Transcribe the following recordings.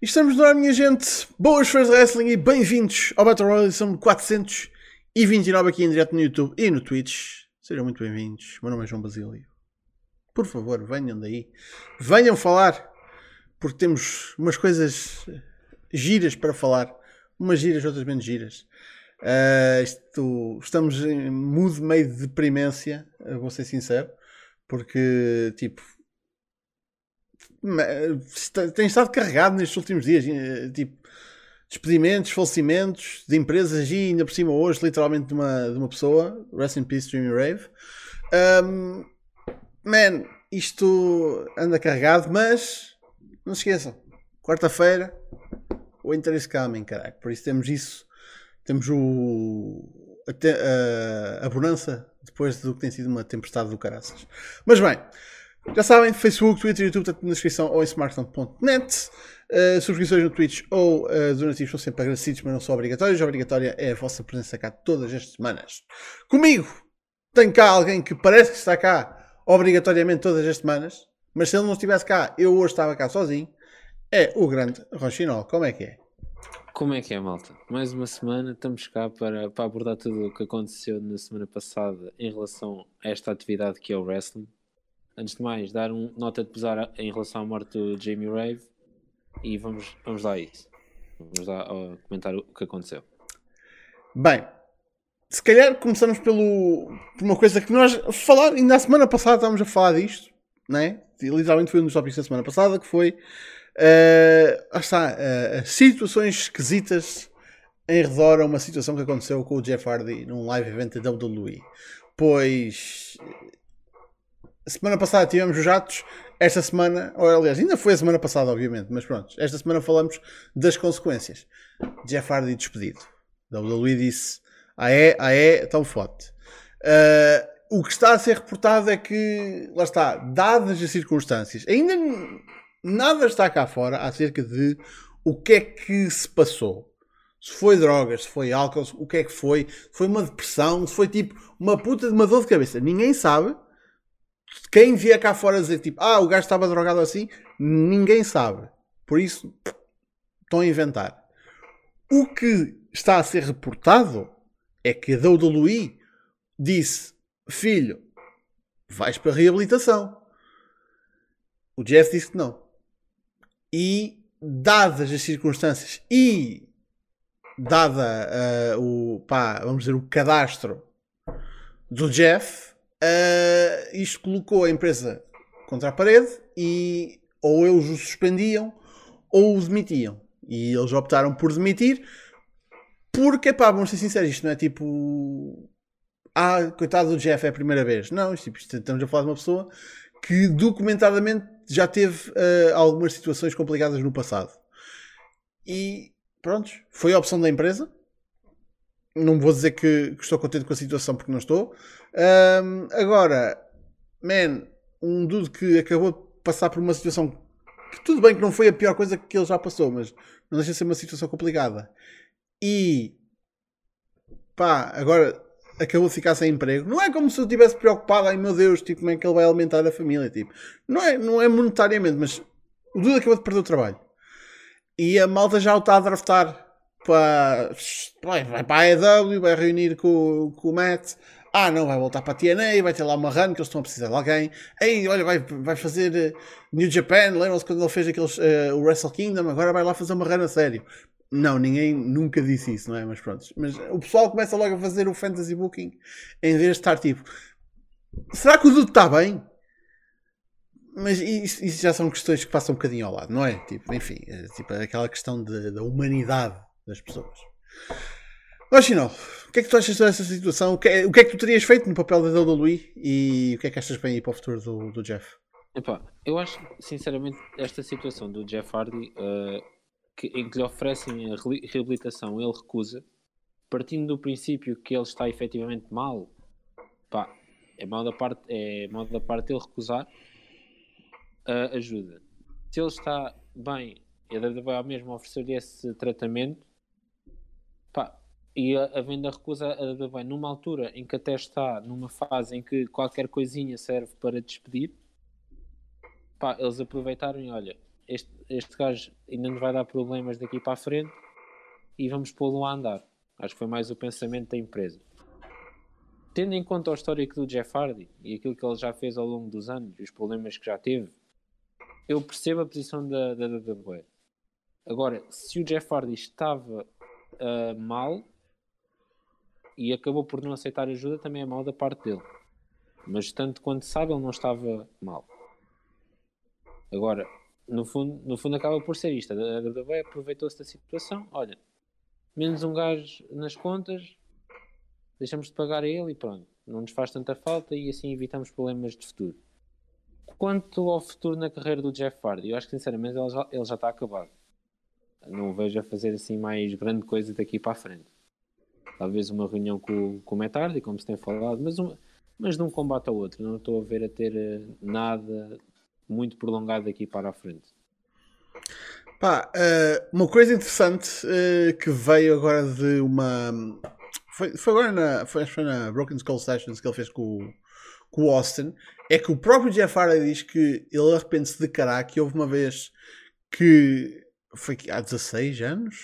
Estamos no ar, minha gente. Boas fãs de Wrestling e bem-vindos ao Battle Royale edição 429 aqui em direto no YouTube e no Twitch. Sejam muito bem-vindos. Meu nome é João Basílio. Por favor, venham daí. Venham falar, porque temos umas coisas giras para falar. Umas giras, outras menos giras. Estamos em mood meio de deprimência, vou ser sincero, porque, tipo... tem estado carregado nestes últimos dias, tipo despedimentos, falecimentos de empresas e ainda por cima hoje literalmente de uma pessoa. Rest in peace, Jimmy Rave. Man, isto anda carregado, mas não se esqueçam, quarta-feira o Winter is Coming, caraca. Por isso temos isso, temos a bonança depois do que tem sido uma tempestade do caraças. Mas bem, já sabem, Facebook, Twitter, YouTube, está na descrição ou em smartphone.net. Subscrições no Twitch ou donativos são sempre agradecidos, mas não são obrigatórios. A obrigatória é a vossa presença cá todas as semanas. Comigo, tem cá alguém que parece que está cá obrigatoriamente todas as semanas, mas se ele não estivesse cá, eu hoje estava cá sozinho. É o grande Rochinol. Como é que é? Como é que é, malta? Mais uma semana, estamos cá para abordar tudo o que aconteceu na semana passada em relação a esta atividade que é o wrestling. Antes de mais, dar uma nota de pesar em relação à morte do Jamie Rave e vamos lá a isso. Vamos lá a comentar o que aconteceu. Bem, se calhar começamos por uma coisa que nós falámos, ainda a semana passada estávamos a falar disto, não é? E literalmente foi um dos tópicos da semana passada, que foi situações esquisitas em redor a uma situação que aconteceu com o Jeff Hardy num live event da WWE. Pois... semana passada tivemos os atos, esta semana, ou aliás, ainda foi a semana passada, obviamente, mas pronto, esta semana falamos das consequências. Jeff Hardy despedido. WWE disse, estão forte. O que está a ser reportado é que, lá está, dadas as circunstâncias, ainda nada está cá fora acerca de o que é que se passou. Se foi drogas, se foi álcool, o que é que foi, se foi uma depressão, se foi tipo uma puta de uma dor de cabeça. Ninguém sabe. Quem via cá fora dizer tipo, o gajo estava drogado assim, ninguém sabe. Por isso, estão a inventar. O que está a ser reportado é que a WWE disse, filho, vais para a reabilitação. O Jeff disse que não. E, dadas as circunstâncias e dada vamos dizer, o cadastro do Jeff... isto colocou a empresa contra a parede e ou eles o suspendiam ou o demitiam, e eles optaram por demitir porque, pá, vamos ser sinceros, isto não é tipo coitado do Jeff, é a primeira vez, não, isto, estamos a falar de uma pessoa que documentadamente já teve algumas situações complicadas no passado e pronto, foi a opção da empresa. Não vou dizer que estou contente com a situação, porque não estou. Agora, man, um dude que acabou de passar por uma situação que tudo bem que não foi a pior coisa que ele já passou, mas não deixa de ser uma situação complicada. E, pá, agora acabou de ficar sem emprego. Não é como se eu estivesse preocupado, ai meu Deus, tipo, como é que ele vai alimentar a família, tipo. Não é monetariamente, mas o dude acabou de perder o trabalho. E a malta já o está a draftar. Vai para a AEW, vai reunir com o Matt, não, vai voltar para a TNA, vai ter lá uma run que eles estão a precisar de alguém, olha, vai fazer New Japan, lembram-se quando ele fez aqueles, o Wrestle Kingdom, agora vai lá fazer uma run a sério. Não, ninguém nunca disse isso, não é? Mas pronto, mas o pessoal começa logo a fazer o fantasy booking em vez de estar tipo, será que o Dude está bem? Mas isso já são questões que passam um bocadinho ao lado, não é? Tipo, enfim, é tipo aquela questão da humanidade das pessoas. Rochinol, o que é que tu achas dessa situação? O que é que tu terias feito no papel da WWE e o que é que achas bem aí para o futuro do Jeff? Epá, eu acho sinceramente esta situação do Jeff Hardy em que lhe oferecem a reabilitação, ele recusa, partindo do princípio que ele está efetivamente mal. Pá, é mal da parte dele recusar ajuda. Se ele está bem, ele deve mesmo oferecer esse tratamento. E havendo a recusa, a WWE, numa altura em que até está numa fase em que qualquer coisinha serve para despedir, eles aproveitaram e olha, este gajo ainda nos vai dar problemas daqui para a frente e vamos pô-lo a andar. Acho que foi mais o pensamento da empresa. Tendo em conta o histórico do Jeff Hardy e aquilo que ele já fez ao longo dos anos e os problemas que já teve, eu percebo a posição da WWE. Agora, se o Jeff Hardy estava mal e acabou por não aceitar ajuda, também é mal da parte dele. Mas tanto quanto sabe, ele não estava mal. Agora, no fundo acaba por ser isto. A WWE aproveitou-se da situação. Olha, menos um gajo nas contas, deixamos de pagar a ele e pronto. Não nos faz tanta falta e assim evitamos problemas de futuro. Quanto ao futuro na carreira do Jeff Hardy, eu acho que sinceramente ele já está acabado. Não o vejo a fazer assim mais grande coisa daqui para a frente. Talvez uma reunião com o Matt Hardy, como se tem falado, mas de um combate ao outro. Não estou a ver a ter nada muito prolongado daqui para a frente. Pá, uma coisa interessante que veio agora de uma... Foi na Broken Skull Sessions que ele fez com o Austin, é que o próprio Jeff Hardy diz que ele arrepende-se de caraca, que houve uma vez que foi há 16 anos?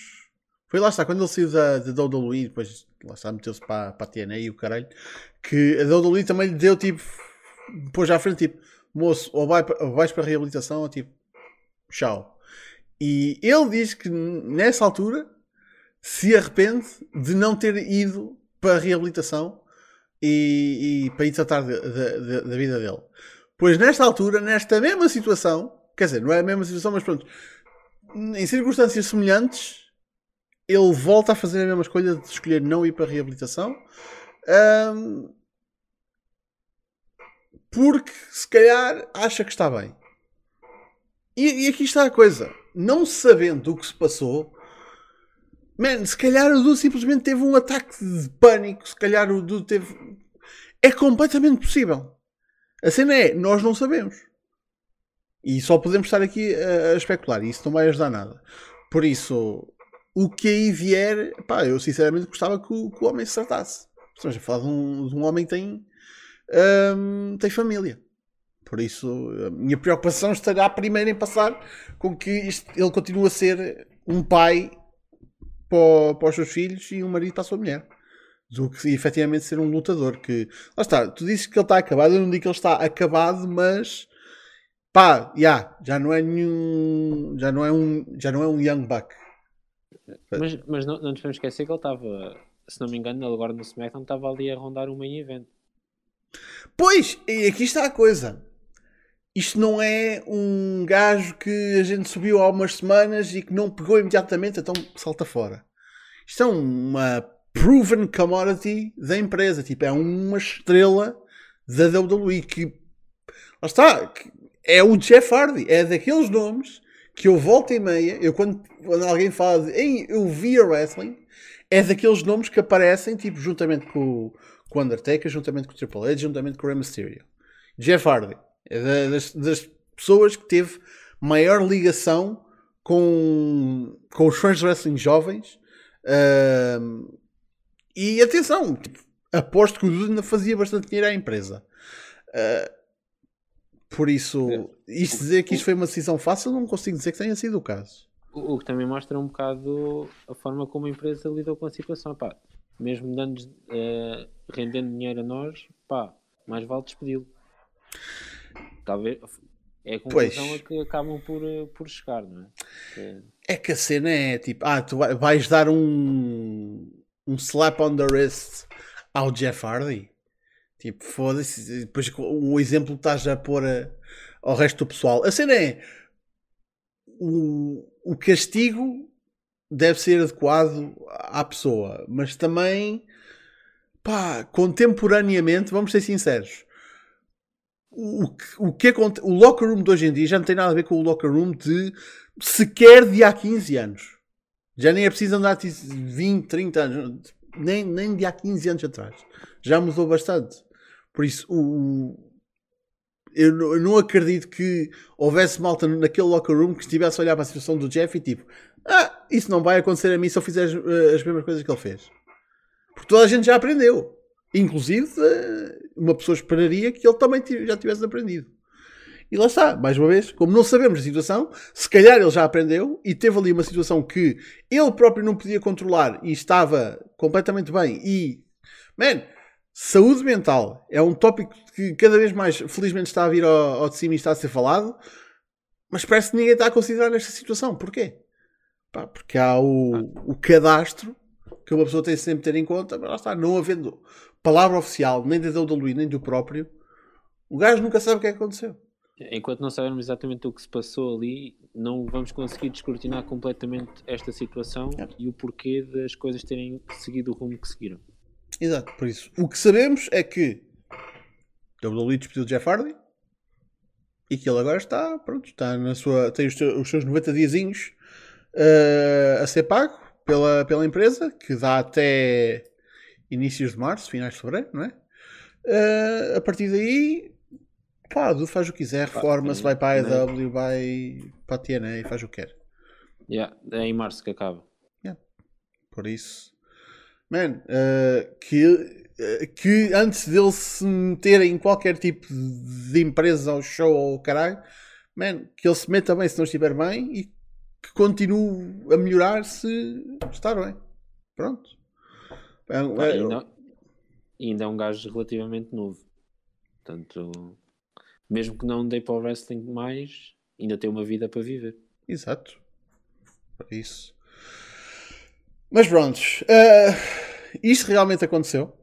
Foi lá está, quando ele saiu da WWE, depois lá está, meteu-se para a TNA e o caralho, que a WWE também lhe deu tipo, pôs à frente tipo, moço, ou vais para a reabilitação ou tipo, tchau. E ele diz que nessa altura se arrepende de não ter ido para a reabilitação e para ir tratar da vida dele. Pois nesta altura, nesta mesma situação, quer dizer, não é a mesma situação, mas pronto, em circunstâncias semelhantes, ele volta a fazer a mesma escolha de escolher não ir para a reabilitação. Porque, se calhar, acha que está bem. E aqui está a coisa. Não sabendo o que se passou... Man, se calhar o Du simplesmente teve um ataque de pânico, se calhar o Du teve... É completamente possível. A cena é, nós não sabemos. E só podemos estar aqui a especular. E isso não vai ajudar nada. Por isso, o que aí vier... Pá, eu sinceramente gostava que o homem se tratasse. Estamos a falar de um homem que tem família. Por isso, a minha preocupação estará primeiro em passar com que ele continue a ser um pai... para os seus filhos e um marido para a sua mulher, do que efetivamente ser um lutador que, lá está, tu dizes que ele está acabado, eu não digo que ele está acabado, mas pá, já não é nenhum, já não é um young buck. Mas não nos podemos esquecer que ele estava, se não me engano, ele agora no SmackDown estava ali a rondar um main event. Pois, e aqui está a coisa. Isto não é um gajo que a gente subiu há umas semanas e que não pegou imediatamente, então salta fora. Isto é uma proven commodity da empresa. Tipo, é uma estrela da WWE que... Lá está. Que é o Jeff Hardy. É daqueles nomes que eu volta e meia... Eu quando alguém fala de... Ei, eu vi a wrestling. É daqueles nomes que aparecem, tipo, juntamente com o Undertaker, juntamente com o Triple H, juntamente com o Rey Mysterio. Jeff Hardy. É das pessoas que teve maior ligação com os fãs de wrestling jovens. E atenção, tipo, aposto que o Duda ainda fazia bastante dinheiro à empresa. Por isso, isto dizer que isto foi uma decisão fácil, não consigo dizer que tenha sido o caso. O que também mostra um bocado a forma como a empresa lidou com a situação. Pá, mesmo rendendo dinheiro a nós, pá, mais vale despedi-lo. Talvez é a conclusão pois. A que acabam por chegar, não é? É que a cena é tipo, tu vais dar um slap on the wrist ao Jeff Hardy, tipo, foda-se. Depois o exemplo que estás a pôr ao resto do pessoal, a cena é o castigo deve ser adequado à pessoa, mas também pá, contemporaneamente vamos ser sinceros. O locker room de hoje em dia já não tem nada a ver com o locker room de sequer de há 15 anos. Já nem é preciso andar 20, 30 anos. Nem de há 15 anos atrás. Já mudou bastante. Por isso, eu não acredito que houvesse malta naquele locker room que estivesse a olhar para a situação do Jeff e tipo, isso não vai acontecer a mim se eu fizer as mesmas coisas que ele fez. Porque toda a gente já aprendeu. Inclusive, uma pessoa esperaria que ele também já tivesse aprendido. E lá está, mais uma vez, como não sabemos a situação, se calhar ele já aprendeu e teve ali uma situação que ele próprio não podia controlar e estava completamente bem. E, man, saúde mental é um tópico que cada vez mais, felizmente, está a vir ao de cima e está a ser falado, mas parece que ninguém está a considerar esta situação. Porquê? Pá, porque há o cadastro que uma pessoa tem sempre de ter em conta, mas lá está, não havendo palavra oficial, nem da WWE, nem do próprio, o gajo nunca sabe o que é que aconteceu. Enquanto não sabermos exatamente o que se passou ali, não vamos conseguir descortinar completamente esta situação e o porquê das coisas terem seguido o rumo que seguiram. Exato, por isso. O que sabemos é que WWE despediu de Jeff Hardy e que ele agora está, pronto, está na sua, tem os seus 90 diazinhos a ser pago pela empresa, que dá até inícios de março, finais de fevereiro, não é? A partir daí... Pá, o Dudu faz o que quiser, reforma-se, vai para a AEW, vai para a TNA e faz o que quer. Yeah, é em março que acaba. Yeah. Por isso, man, que antes dele se meter em qualquer tipo de empresa ou show ou caralho, man, que ele se meta bem se não estiver bem e que continue a melhorar se estar bem. Pronto. Ainda é um gajo relativamente novo. Portanto... Mesmo que não dê para o wrestling mais, ainda tem uma vida para viver. Exato. É isso. Mas pronto. Isto realmente aconteceu.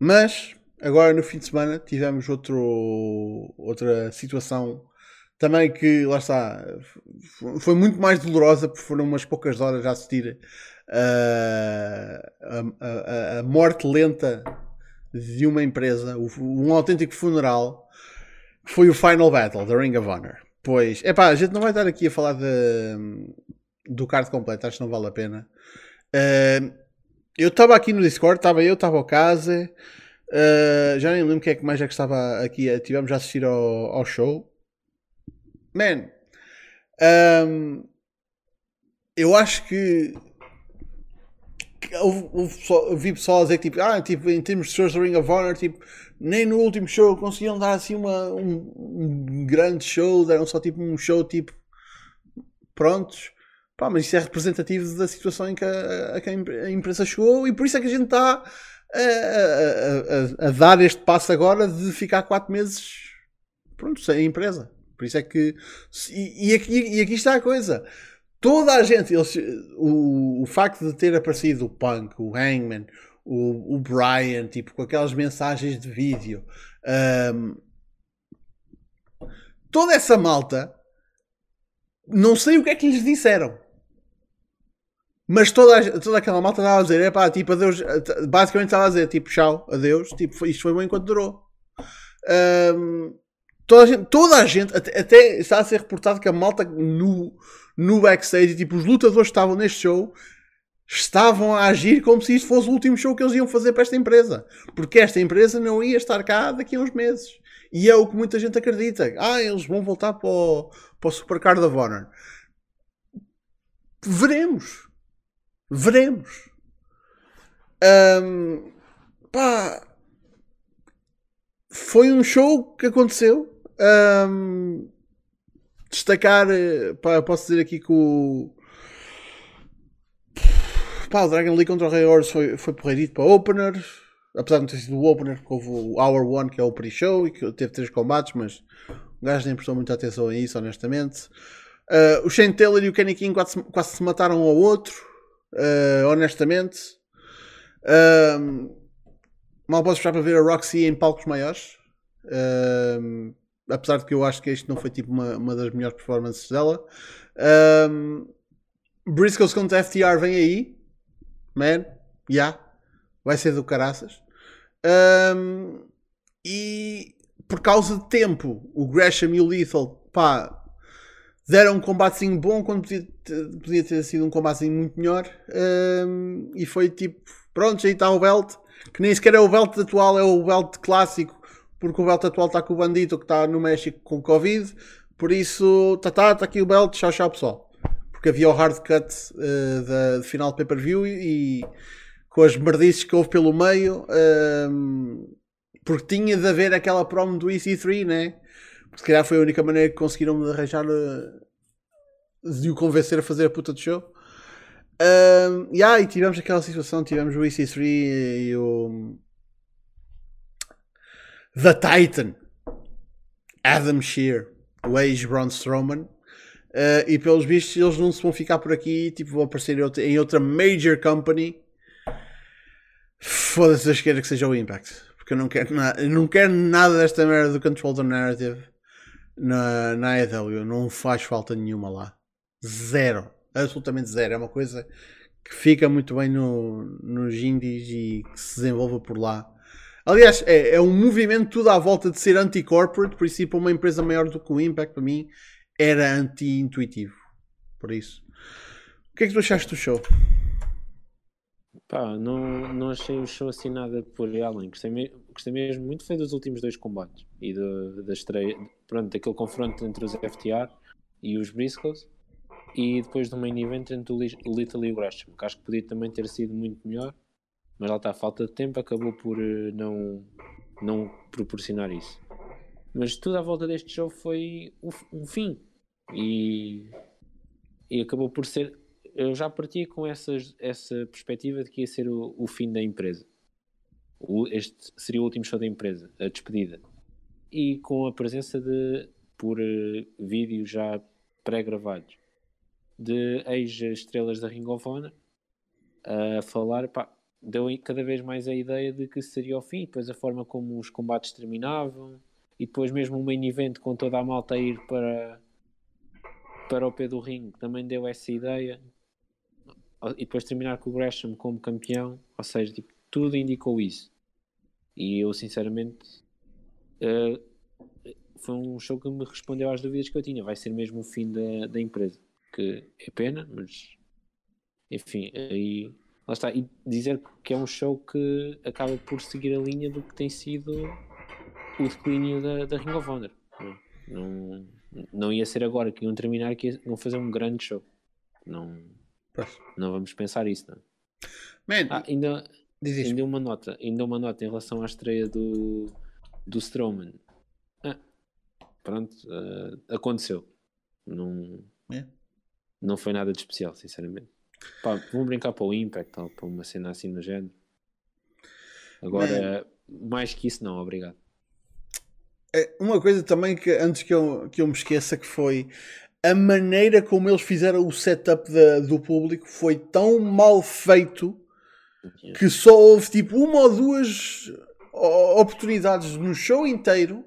Mas, agora no fim de semana, tivemos outra situação também que, lá está, foi muito mais dolorosa, porque foram umas poucas horas a assistir a morte lenta de uma empresa, um autêntico funeral. Foi o Final Battle da Ring of Honor. Pois, a gente não vai estar aqui a falar do card completo, acho que não vale a pena. Eu estava aqui no Discord, estava o Kaze, já nem lembro o que é que mais é que estava aqui, tivemos a assistir ao show. Man, eu acho que eu vi pessoal a dizer que, tipo, em termos de shows da Ring of Honor, tipo, nem no último show conseguiam dar assim um grande show, deram só tipo um show tipo prontos. Pá, mas isso é representativo da situação em que a imprensa chegou e por isso é que a gente está a dar este passo agora de ficar 4 meses pronto, sem empresa. Por isso é que aqui está a coisa. Toda a gente, o facto de ter aparecido o Punk, o Hangman, o Brian, tipo, com aquelas mensagens de vídeo, toda essa malta, não sei o que é que lhes disseram, mas toda aquela malta estava a dizer, tipo, adeus, basicamente estava a dizer, tipo, tchau, adeus, tipo, isto foi bom enquanto durou. Toda a gente até está a ser reportado que a malta no backstage, tipo, os lutadores que estavam neste show estavam a agir como se isto fosse o último show que eles iam fazer para esta empresa, porque esta empresa não ia estar cá daqui a uns meses, e é o que muita gente acredita. Eles vão voltar para o Supercard of Honor. Veremos. Foi um show que aconteceu. Destacar, posso dizer aqui que o Dragon Lee contra o Rei Horus foi porreirito para o opener, apesar de não ter sido o opener, porque houve o Hour 1 que é o pre-show e que teve 3 combates, mas o gajo nem prestou muita atenção a isso, honestamente. O Shane Taylor e o Kenny King quase se mataram um ao outro, honestamente. Mal posso esperar para ver a Roxy em palcos maiores, apesar de que eu acho que isto não foi tipo uma das melhores performances dela. Briscoes contra FTR vem aí, man, vai ser do caraças. E por causa de tempo, o Gresham e o Lethal, deram um combatezinho bom quando podia ter sido um combatezinho muito melhor. E foi tipo, pronto, aí está o belt, que nem sequer é o belt atual, é o belt clássico, porque o belt atual está com o Bandito que está no México com Covid, por isso, está aqui o belt, tchau pessoal. Porque havia o hard cut de final de pay-per-view e com as merdices que houve pelo meio, porque tinha de haver aquela promo do EC3, né? se calhar foi a única maneira que conseguiram arranjar de o convencer a fazer a puta de show. E tivemos aquela situação, tivemos o EC3 e o The Titan Adam Shear, o ex-Braun Strowman, e pelos vistos eles não se vão ficar por aqui, tipo, vão aparecer em outra major company. Foda-se, Deus queira que seja o Impact, porque eu não quero nada desta merda do Control the Narrative na AEW. Não faz falta nenhuma lá, zero, absolutamente zero. É uma coisa que fica muito bem nos indies e que se desenvolva por lá. Aliás, é um movimento tudo à volta de ser anti-corporate, por isso para uma empresa maior do que o Impact, para mim, era anti-intuitivo. Por isso. O que é que tu achaste do show? Pá, não achei o show assim nada por além. Gostei mesmo muito foi dos últimos dois combates. E da estreia, pronto, daquele confronto entre os FTR e os Briscoes. E depois do main event entre o Little e o Gresham, que acho que podia também ter sido muito melhor. Mas lá está, a falta de tempo acabou por não proporcionar isso. Mas tudo à volta deste show foi um fim. E acabou por ser... Eu já partia com essa perspectiva de que ia ser o fim da empresa. Este seria o último show da empresa, a despedida. E com a presença por vídeos já pré-gravados de ex-estrelas da Ring of Honor a falar... Pá, deu cada vez mais a ideia de que seria o fim, depois a forma como os combates terminavam, e depois mesmo um main event com toda a malta a ir para o pé do ringue, também deu essa ideia, e depois terminar com o Gresham como campeão. Ou seja, tipo, tudo indicou isso. E eu sinceramente foi um show que me respondeu às dúvidas que eu tinha. Vai ser mesmo o fim da empresa, que é pena, mas enfim, aí lá está. E dizer que é um show que acaba por seguir a linha do que tem sido o declínio da Ring of Honor. Não ia ser agora que iam terminar, que iam fazer um grande show. Não vamos pensar isso, não. Man, ainda uma nota em relação à estreia do Strowman. Pronto, aconteceu. Não foi nada de especial, sinceramente. Pá, vão brincar para o Impact, tal, para uma cena assim no género. Agora, mais que isso, não, obrigado. Uma coisa também que, antes que eu me esqueça, que foi a maneira como eles fizeram o setup do público. Foi tão mal feito que só houve tipo uma ou duas oportunidades no show inteiro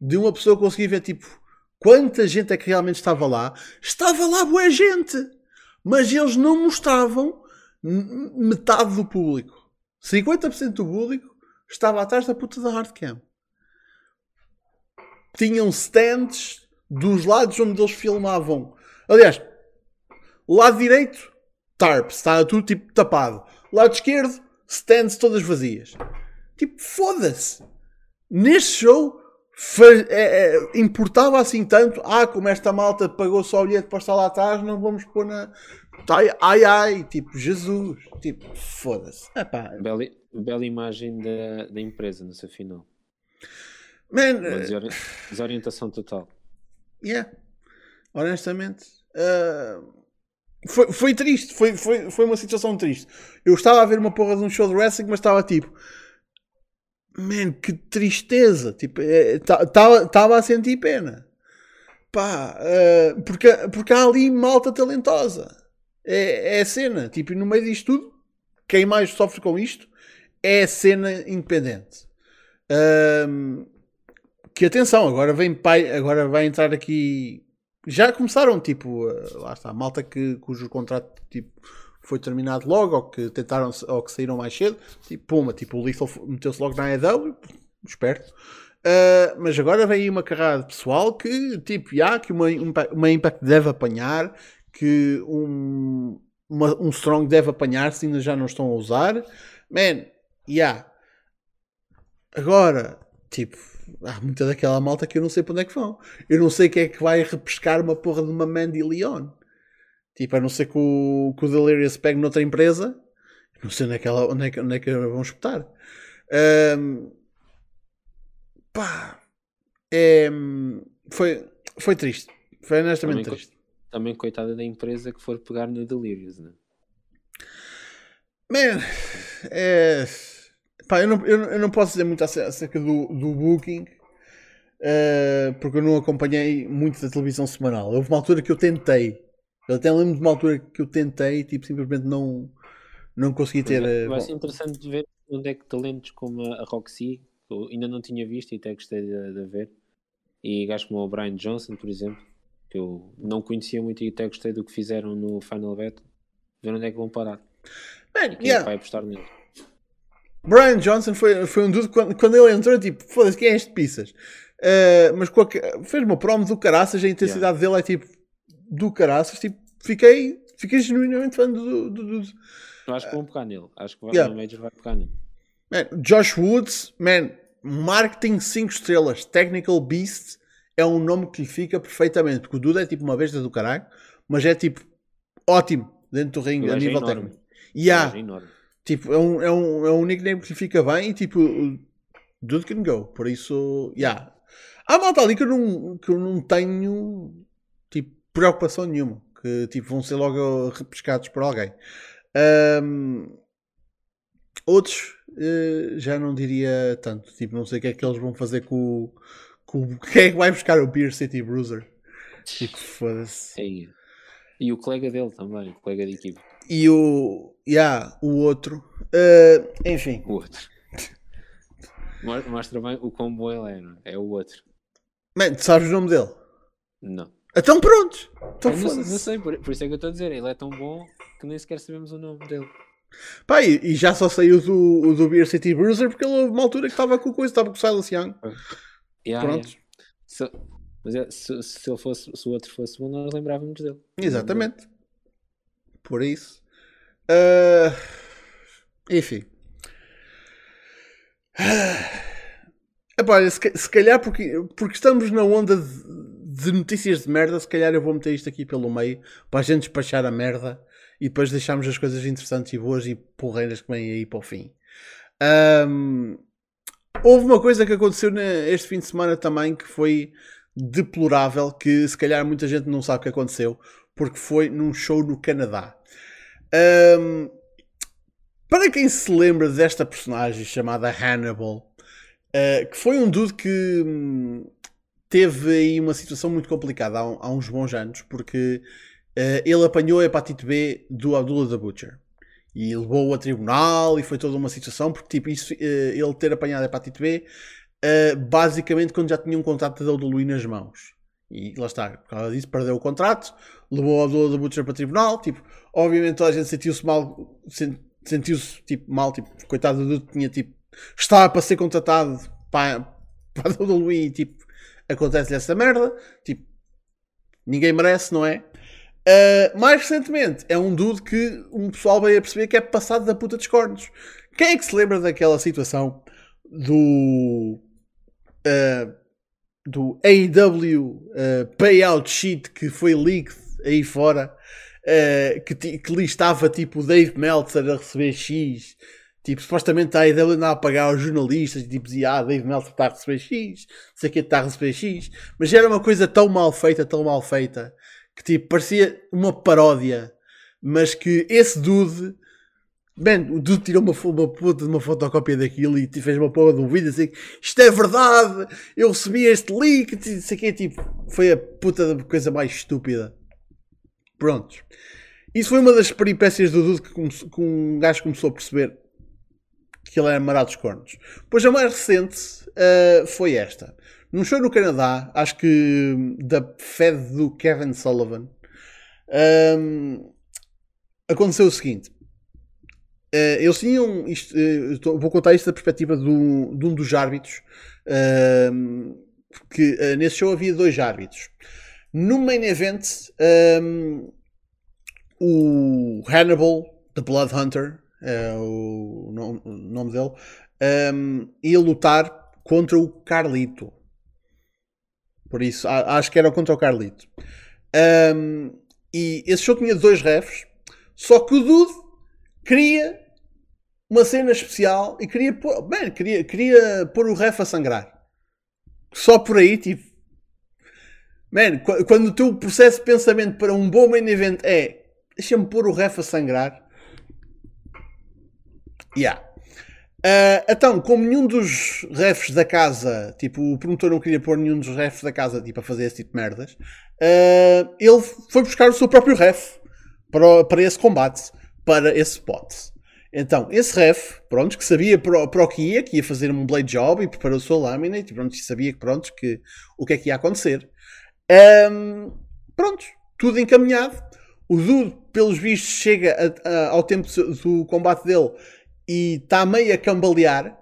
de uma pessoa conseguir ver tipo quanta gente é que realmente estava lá. Estava lá boa gente, mas eles não mostravam metade do público. 50% do público estava atrás da puta da hardcam. Tinham stands dos lados onde eles filmavam. Aliás, lado direito, tarps, estava tudo tipo tapado. Lado esquerdo, stands todas vazias. Tipo, foda-se. Neste show importava assim tanto? Como esta malta pagou só o bilhete para estar lá atrás, não vamos pôr na... tipo, Jesus, tipo, foda-se. Bela imagem da empresa no seu final. Man, desorientação total. Honestamente, foi triste. Foi uma situação triste. Eu estava a ver uma porra de um show de wrestling, mas estava tipo, man, que tristeza. Tipo, estava a sentir pena. Pá, porque há ali malta talentosa. É a cena. Tipo, no meio disto tudo, quem mais sofre com isto é a cena independente. Que atenção, agora vai entrar aqui. Já começaram, tipo, lá está, malta cujo contrato, tipo, foi terminado logo, ou que tentaram, ou que saíram mais cedo, tipo, puma, tipo, o Lethal meteu-se logo na AEW, esperto. Mas agora vem aí uma carrada de pessoal que, tipo, que uma Impact deve apanhar, que um Strong deve apanhar, se ainda já não estão a usar. Man, agora, tipo, há muita daquela malta que eu não sei para onde é que vão. Eu não sei quem é que vai repescar uma porra de uma Mandy Leon. Tipo, a não ser que o Delirious pegue noutra empresa, não sei onde é que vão espetar. Pá, Foi triste. Foi honestamente também triste. Também coitada da empresa que for pegar no Delirious, né? Man, é... Pá, eu não posso dizer muito acerca do booking, porque eu não acompanhei muito da televisão semanal. Houve uma altura que eu tentei. Eu até lembro de uma altura que eu tentei, tipo, simplesmente não consegui ter... Vai ser interessante de ver onde é que talentos como a Roxy, que eu ainda não tinha visto e até gostei de ver, e gajos como o Brian Johnson, por exemplo, que eu não conhecia muito e até gostei do que fizeram no Final Battle, ver onde é que vão parar. Man, e quem vai apostar nele. Brian Johnson foi um dude quando ele entrou, tipo, foda-se, quem é este pizzas? Mas fez uma promo do caraças, a intensidade dele é tipo do caraças, tipo, fiquei genuinamente fã do dude. Acho que vão pegar nele, acho que o Major vai pegar nele. Man, Josh Woods, man, marketing 5 estrelas, Technical Beast, é um nome que lhe fica perfeitamente, porque o dude é tipo uma besta do caralho, mas é tipo ótimo dentro do ringue a nível técnico. Tipo, é um nickname que fica bem e tipo, dude can go. Por isso, há malta ali que eu não tenho tipo, preocupação nenhuma. Que tipo, vão ser logo repescados por alguém. Outros, já não diria tanto. Tipo, não sei o que é que eles vão fazer com quem é que vai buscar o Beer City Bruiser. Tipo, foda-se. E o colega dele também, o colega de equipe. E o outro, enfim. O outro. Mostra bem o combo ele é, não é? É o outro. Man, tu sabes o nome dele? Não. Então pronto. Então, não sei, por isso é que eu estou a dizer. Ele é tão bom que nem sequer sabemos o nome dele. Pá, e já só saiu do Beer City Bruiser porque ele houve uma altura que estava com coisa, estava com o Silas Young. Pronto. Mas se ele fosse, se o outro fosse bom, nós lembrávamos dele. Exatamente. Por isso. Enfim. Epá, se calhar porque estamos na onda de notícias de merda, se calhar eu vou meter isto aqui pelo meio para a gente despachar a merda e depois deixarmos as coisas interessantes e boas e porreiras que vêm aí para o fim. Houve uma coisa que aconteceu este fim de semana também que foi deplorável, que se calhar muita gente não sabe o que aconteceu, porque foi num show no Canadá. Para quem se lembra desta personagem chamada Hannibal, que foi um dude que teve aí uma situação muito complicada há uns bons anos, porque ele apanhou a hepatite B do Abdullah the Butcher e levou-o a tribunal e foi toda uma situação, porque tipo, isso, ele ter apanhado a hepatite B basicamente quando já tinha um contrato de WWE nas mãos. E lá está, por causa disso, perdeu o contrato, levou a Abdullah the Butcher para o tribunal. Tipo, obviamente toda a gente sentiu-se mal, tipo, coitado do tinha, tipo, estava para ser contratado para a WWE e tipo, acontece-lhe essa merda, tipo, ninguém merece, não é? Mais recentemente, é um dude que um pessoal veio a perceber que é passado da puta dos cornos. Quem é que se lembra daquela situação do AEW payout sheet que foi leaked aí fora, que listava tipo o Dave Meltzer a receber X, tipo, supostamente a AEW andava a pagar aos jornalistas e tipo dizia, Dave Meltzer está a receber X, sei que está a receber X, mas era uma coisa tão mal feita, que tipo, parecia uma paródia, mas que esse dude, man, o dude tirou uma fotocópia daquilo e fez uma porra de um vídeo assim, isto é verdade, eu recebi este link, isso aqui, tipo, foi a puta da coisa mais estúpida. Pronto. Isso foi uma das peripécias do dude que um gajo começou a perceber que ele era marado dos cornos. Pois a mais recente foi esta. Num show no Canadá, acho que da Fed do Kevin Sullivan, aconteceu o seguinte. Eles tinham isto, vou contar isto da perspectiva de um dos árbitros, porque nesse show havia dois árbitros. No main event, o Hannibal, The Blood Hunter, é o nome dele, ia lutar contra o Carlito. Por isso, acho que era contra o Carlito. E esse show tinha dois refs, só que o dude queria uma cena especial e queria pôr o ref a sangrar. Só por aí, tipo... Man, quando o teu processo de pensamento para um bom main event é deixa-me pôr o ref a sangrar. Yeah. Então, como nenhum dos refs da casa, tipo, o promotor não queria pôr nenhum dos refs da casa, tipo, a fazer esse tipo de merdas, ele foi buscar o seu próprio ref para esse combate, para esse spot. Então, esse ref, pronto, que sabia para o que ia fazer um blade job e preparou a sua lâmina e pronto, sabia pronto, que o que é que ia acontecer. Pronto, tudo encaminhado. O Dude, pelos vistos, chega ao tempo do combate dele e está meio a cambalear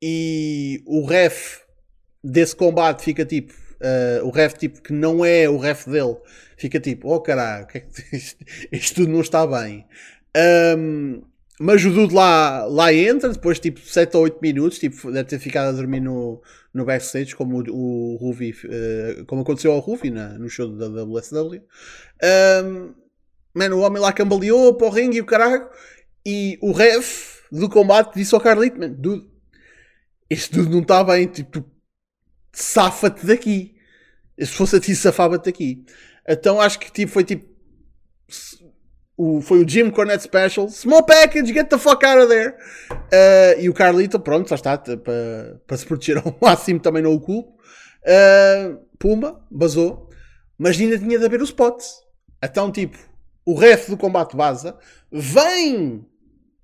e o ref desse combate fica tipo, o ref tipo que não é o ref dele fica tipo, oh caralho, isto tudo não está bem. Mas o Dude lá entra, depois tipo 7 ou 8 minutos, tipo, deve ter ficado a dormir no backstage, como o Ruby, como aconteceu ao Ruby no show da WSW. Mano, o homem lá cambaleou para o ringue e o caralho, e o ref do combate disse ao Carlito, mano, Dude, este Dude não está bem, tipo, safa-te daqui. Se fosse a ti, safava-te daqui. Então acho que tipo, foi tipo... Foi o Jim Cornette Special. Small package, get the fuck out of there. E o Carlito, pronto, só está para se proteger ao máximo, também não o culpo. Pumba, basou. Mas ainda tinha de haver o spot. Então, tipo, o ref do combate baza. Vem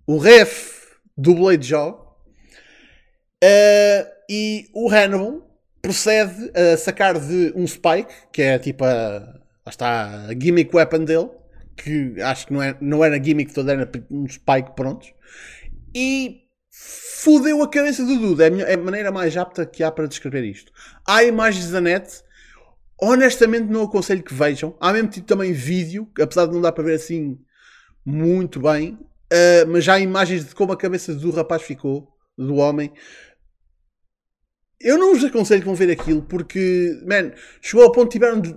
o ref do Blade Job. E o Hannibal procede a sacar de um spike, que é tipo a gimmick weapon dele. Que acho que não era gimmick toda, era um spike, prontos, e fudeu a cabeça do Dude. É a maneira mais apta que há para descrever isto. Há imagens da net, honestamente não aconselho que vejam. Há mesmo tipo também vídeo, apesar de não dar para ver assim muito bem, mas já há imagens de como a cabeça do rapaz ficou, do homem. Eu não vos aconselho que vão ver aquilo, porque, man, chegou ao ponto que tiveram de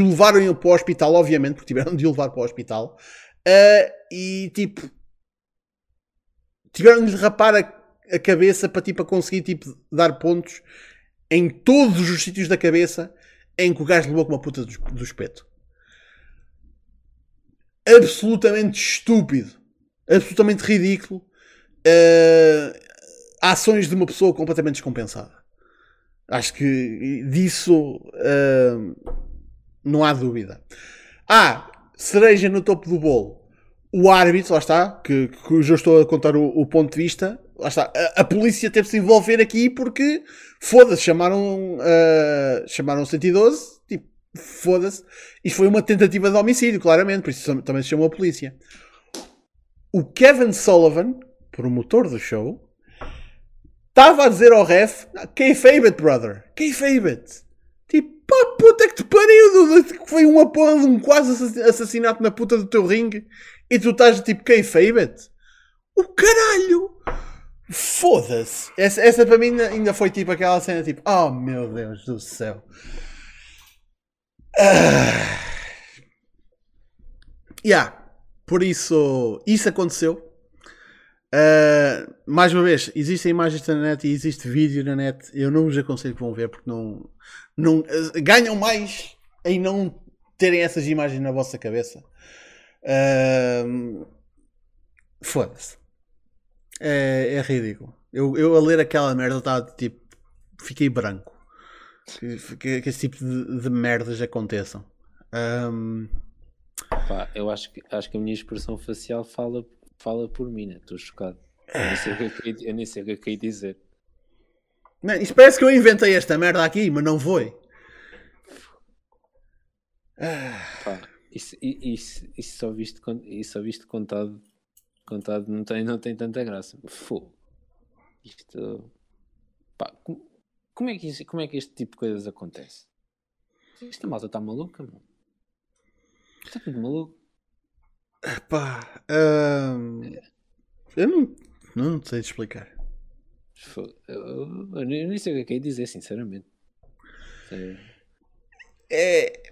o levarem para o hospital, obviamente, porque tiveram de o levar para o hospital, e, tipo, tiveram de rapar a cabeça para, tipo, a conseguir, tipo, dar pontos em todos os sítios da cabeça em que o gajo levou com uma puta do espeto. Absolutamente estúpido. Absolutamente ridículo. Ações de uma pessoa completamente descompensada. Acho que disso não há dúvida. Cereja no topo do bolo. O árbitro, lá está, que eu já estou a contar o ponto de vista, lá está, a polícia teve de se envolver aqui porque, foda-se, chamaram 112, tipo, foda-se. Isto foi uma tentativa de homicídio, claramente, por isso também se chamou a polícia. O Kevin Sullivan, promotor do show, estava a dizer ao ref, kayfabe it, brother, kayfabe it. Tipo, pá, puta que te pariu, foi uma porra de um quase assassinato na puta do teu ringue e tu estás tipo, kayfabe it. O caralho! Foda-se! Essa para mim ainda foi tipo aquela cena tipo, oh meu Deus do céu. Por isso aconteceu. Mais uma vez, existem imagens na net e existe vídeo na net. Eu não vos aconselho que vão ver, porque não ganham mais em não terem essas imagens na vossa cabeça. Foda-se, é ridículo. Eu a ler aquela merda estava tipo, fiquei branco que esse tipo de merdas aconteçam. Pá, eu acho que a minha expressão facial fala por mim, né? Estou chocado. Eu nem sei o que é que eu ia dizer. Man, isto parece que eu inventei esta merda aqui, mas não foi. Pá, isso só visto contado não tem tanta graça. Fogo. Isto... Pá, como é que este tipo de coisas acontece? Esta malta está maluca, mano. Está tudo maluco. Pá, eu não sei explicar. Eu nem sei o que é dizer, sinceramente.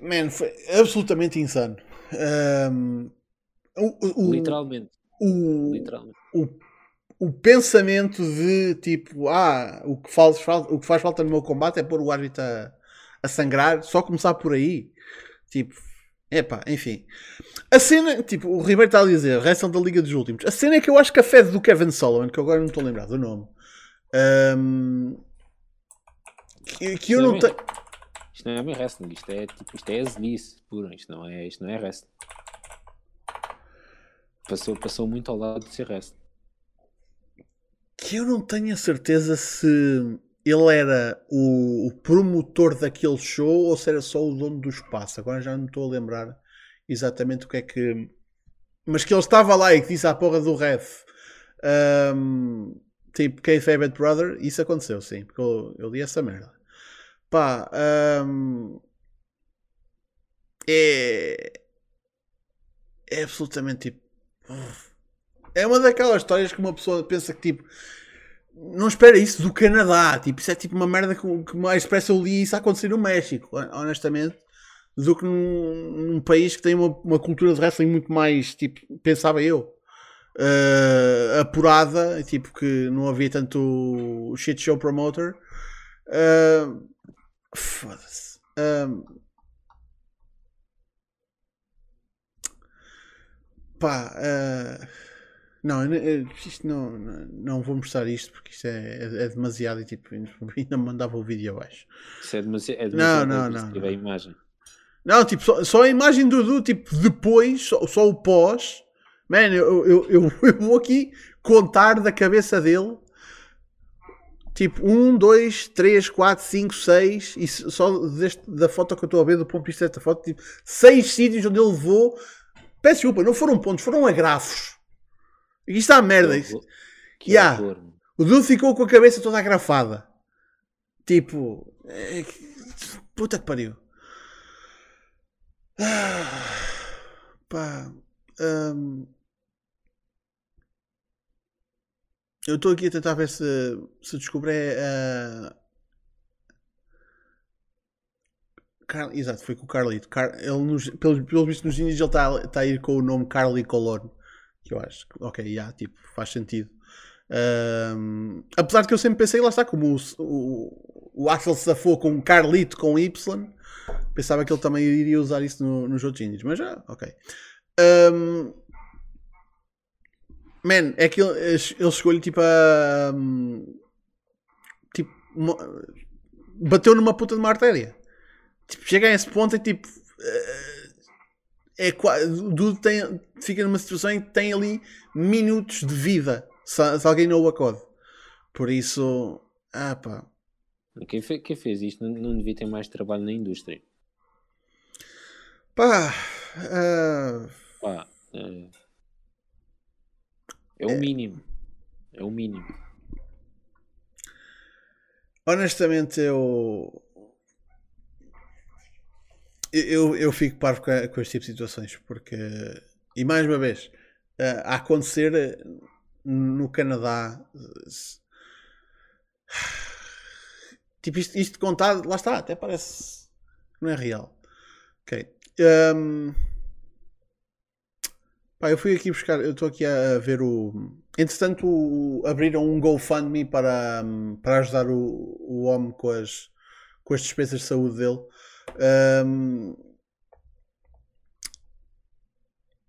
Man, foi absolutamente insano. Literalmente. O pensamento de tipo, o que faz falta no meu combate é pôr o árbitro a a sangrar, só começar por aí, tipo, epá, enfim. A cena, tipo, o Ribeiro está a dizer, reação da Liga dos Últimos, a cena é que eu acho que a fed do Kevin Sullivan, que eu agora não estou a lembrar do nome, que eu não tenho... Isto não é bem wrestling, isto é tipo, isto é asnice puro, isto não é wrestling. Passou muito ao lado de ser wrestling. Que eu não tenho a certeza se ele era o promotor daquele show ou se era só o dono do espaço. Agora já não me estou a lembrar exatamente o que é que... Mas que ele estava lá e que disse à porra do ref, tipo, "K Favorite Brother", isso aconteceu, sim, porque eu li essa merda. Pá, é absolutamente tipo... É uma daquelas histórias que uma pessoa pensa que tipo... Não espera isso do Canadá, tipo, isso é tipo uma merda que mais depressa eu li isso a acontecer no México, honestamente, do que num país que tem uma cultura de wrestling muito mais, tipo, pensava eu, apurada, tipo, que não havia tanto shit show promoter. Foda-se. Não, isto não vou mostrar isto porque isto é demasiado e tipo, ainda me mandava o vídeo abaixo. Isso é demasiado. Não. A imagem. Não, tipo, só a imagem do tipo, depois, só o pós. Man, eu vou aqui contar da cabeça dele. Tipo, 1, 2, 3, 4, 5, 6. E só da foto que eu estou a ver, do ponto de vista desta foto, tipo, 6 sítios onde ele levou. Peço desculpa, não foram pontos, foram agrafos. Aqui está a merda. O Dudu ficou com a cabeça toda agrafada. Tipo... Puta que pariu. Pá. Eu estou aqui a tentar ver se descobrir a... Exato, foi com o Carlito. Ele pelos vistos nos índios ele está a ir com o nome Carly Colón. Que eu acho, ok, tipo, faz sentido. Apesar de que eu sempre pensei, lá está, como o Axel safou com Carlito com Y, pensava que ele também iria usar isso nos outros índios, mas já, ok. Man, é que ele chegou-lhe tipo a... bateu numa puta de uma artéria. Tipo, chega a esse ponto e tipo... o Dudu fica numa situação em que tem ali minutos de vida se alguém não o acode. Por isso, pá. Quem fez isto não devia ter mais trabalho na indústria. É o mínimo. É o mínimo. Honestamente, eu fico parvo com este tipo de situações, porque, e mais uma vez, a acontecer no Canadá, tipo, isto contado, lá está, até parece que não é real. Ok. Pá, eu fui aqui buscar, eu estou aqui a ver entretanto, abriram um GoFundMe para ajudar o homem com as despesas de saúde dele.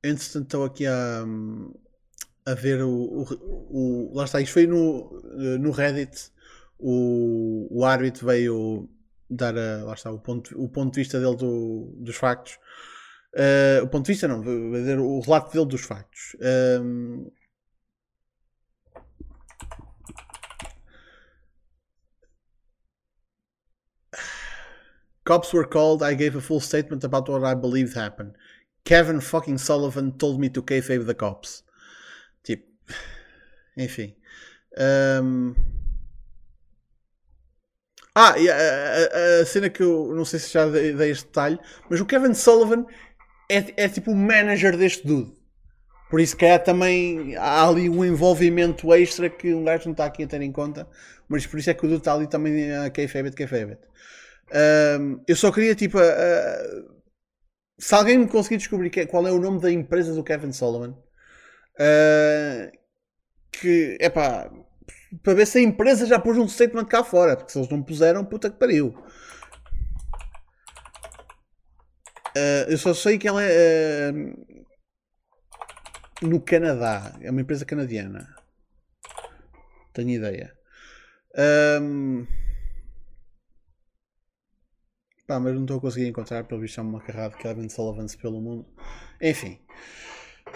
Entretanto, estou aqui a ver lá está, isto foi no Reddit. O árbitro veio dar lá está, o ponto de vista dele dos factos, o ponto de vista não, vai dizer, o relato dele dos factos. "Cops were called. I gave a full statement about what I believed happened. Kevin fucking Sullivan told me to kayfabe the cops." Tipo, enfim. E a cena que eu não sei se já dei este detalhe, mas o Kevin Sullivan é tipo o manager deste dude. Por isso que também há ali um envolvimento extra que um gajo não está aqui a ter em conta. Mas por isso é que o dude está ali também a kayfabe it. Eu só queria tipo se alguém me conseguir descobrir qual é o nome da empresa do Kevin Sullivan, que é pá, para ver se a empresa já pôs um statement cá fora, porque se eles não puseram, puta que pariu. Eu só sei que ela é no Canadá. É uma empresa canadiana. Tenho ideia. Pá, mas não estou a conseguir encontrar. Pelo visto, é uma carrada de Kevin Sullivan pelo mundo. Enfim.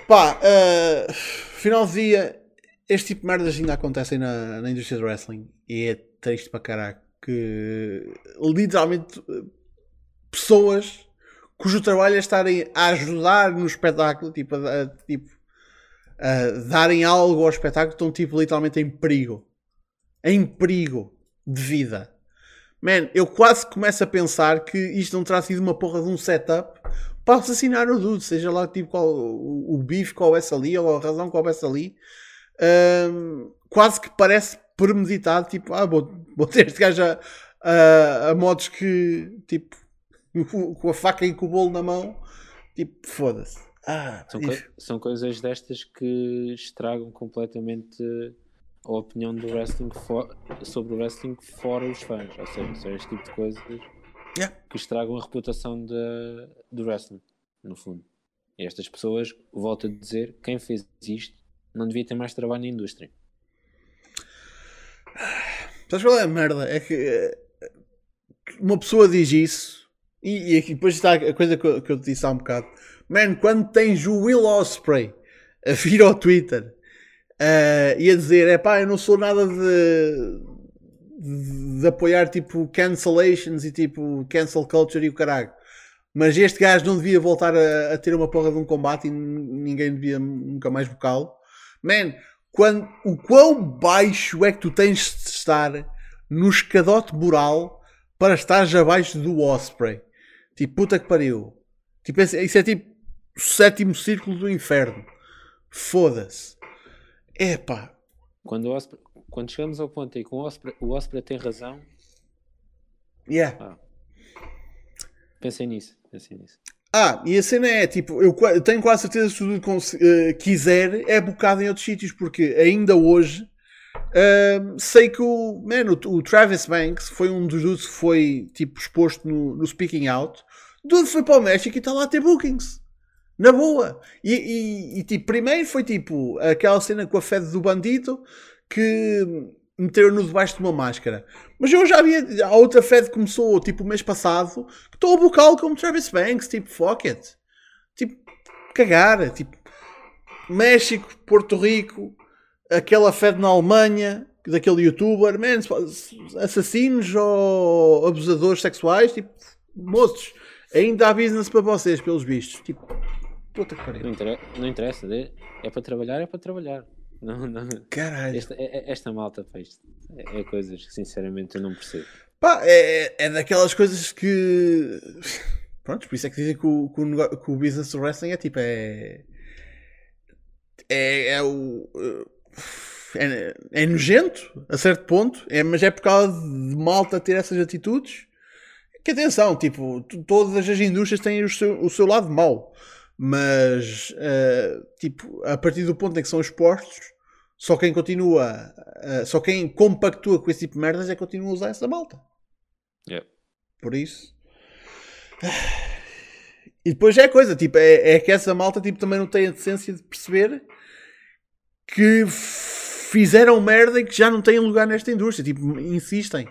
Pá, final do dia, este tipo de merdas ainda acontecem na indústria do wrestling. E é triste para caraca que literalmente pessoas cujo trabalho é estarem a ajudar no espetáculo, tipo a darem algo ao espetáculo, estão tipo literalmente em perigo de vida. Man, eu quase começo a pensar que isto não terá sido uma porra de um setup para assassinar o dude, seja lá tipo qual, o bife que houvesse ali, ou a razão que houvesse ali. Quase que parece premeditado, tipo, vou ter este gajo a modos que, tipo, com a faca e com o bolo na mão, tipo, foda-se. São coisas destas que estragam completamente a opinião do wrestling sobre o wrestling fora os fãs, ou seja, este tipo de coisas que estragam a reputação do wrestling, no fundo. E estas pessoas, volto a dizer, quem fez isto não devia ter mais trabalho na indústria. Sabes qual é a merda? É que uma pessoa diz isso e depois está a coisa que eu te disse há um bocado. Man, quando tens o Will Ospreay a vir ao Twitter e a dizer, é pá, eu não sou nada de apoiar tipo cancellations e tipo cancel culture e o caralho, mas este gajo não devia voltar a ter uma porra de um combate e ninguém devia nunca mais bocá-lo. Man, o quão baixo é que tu tens de estar no escadote moral para estares abaixo do Ospreay? Tipo, puta que pariu. Tipo, isso é tipo o sétimo círculo do inferno. Foda-se. Epá. Quando chegamos ao ponto em que o Ospreay tem razão... Pensei nisso. E a cena é, tipo, eu tenho quase certeza que se tudo quiser é bocado em outros sítios, porque ainda hoje sei que o Travis Banks foi um dos dudes que foi, tipo, exposto no Speaking Out. O dude foi para o México e está lá a ter bookings. Na boa. E tipo, primeiro foi, tipo, aquela cena com a fede do bandido que meteram-no debaixo de uma máscara. Mas eu já vi a outra fed que começou, tipo, o mês passado, que estou a bocá-lo como Travis Banks, tipo, fuck it. Tipo, cagar. Tipo, México, Porto Rico, aquela fed na Alemanha, daquele youtuber, man, assassinos ou abusadores sexuais, tipo, moços, ainda há business para vocês, pelos vistos. Tipo, puta que pariu. Não interessa, é para trabalhar, é para trabalhar. Não. Caralho. Esta malta fez coisas que sinceramente eu não percebo. Pá, é daquelas coisas que... Pronto, por isso é que dizem que o business do wrestling é tipo... É nojento, a certo ponto, mas é por causa de malta ter essas atitudes. Que atenção, tipo, todas as indústrias têm o seu lado mau. Mas, tipo, a partir do ponto em que são expostos, só quem continua, só quem compactua com esse tipo de merdas é que continua a usar essa malta. Yeah. Por isso. E depois é a coisa, tipo, é que essa malta tipo, também não tem a decência de perceber que fizeram merda e que já não têm lugar nesta indústria. Tipo, insistem.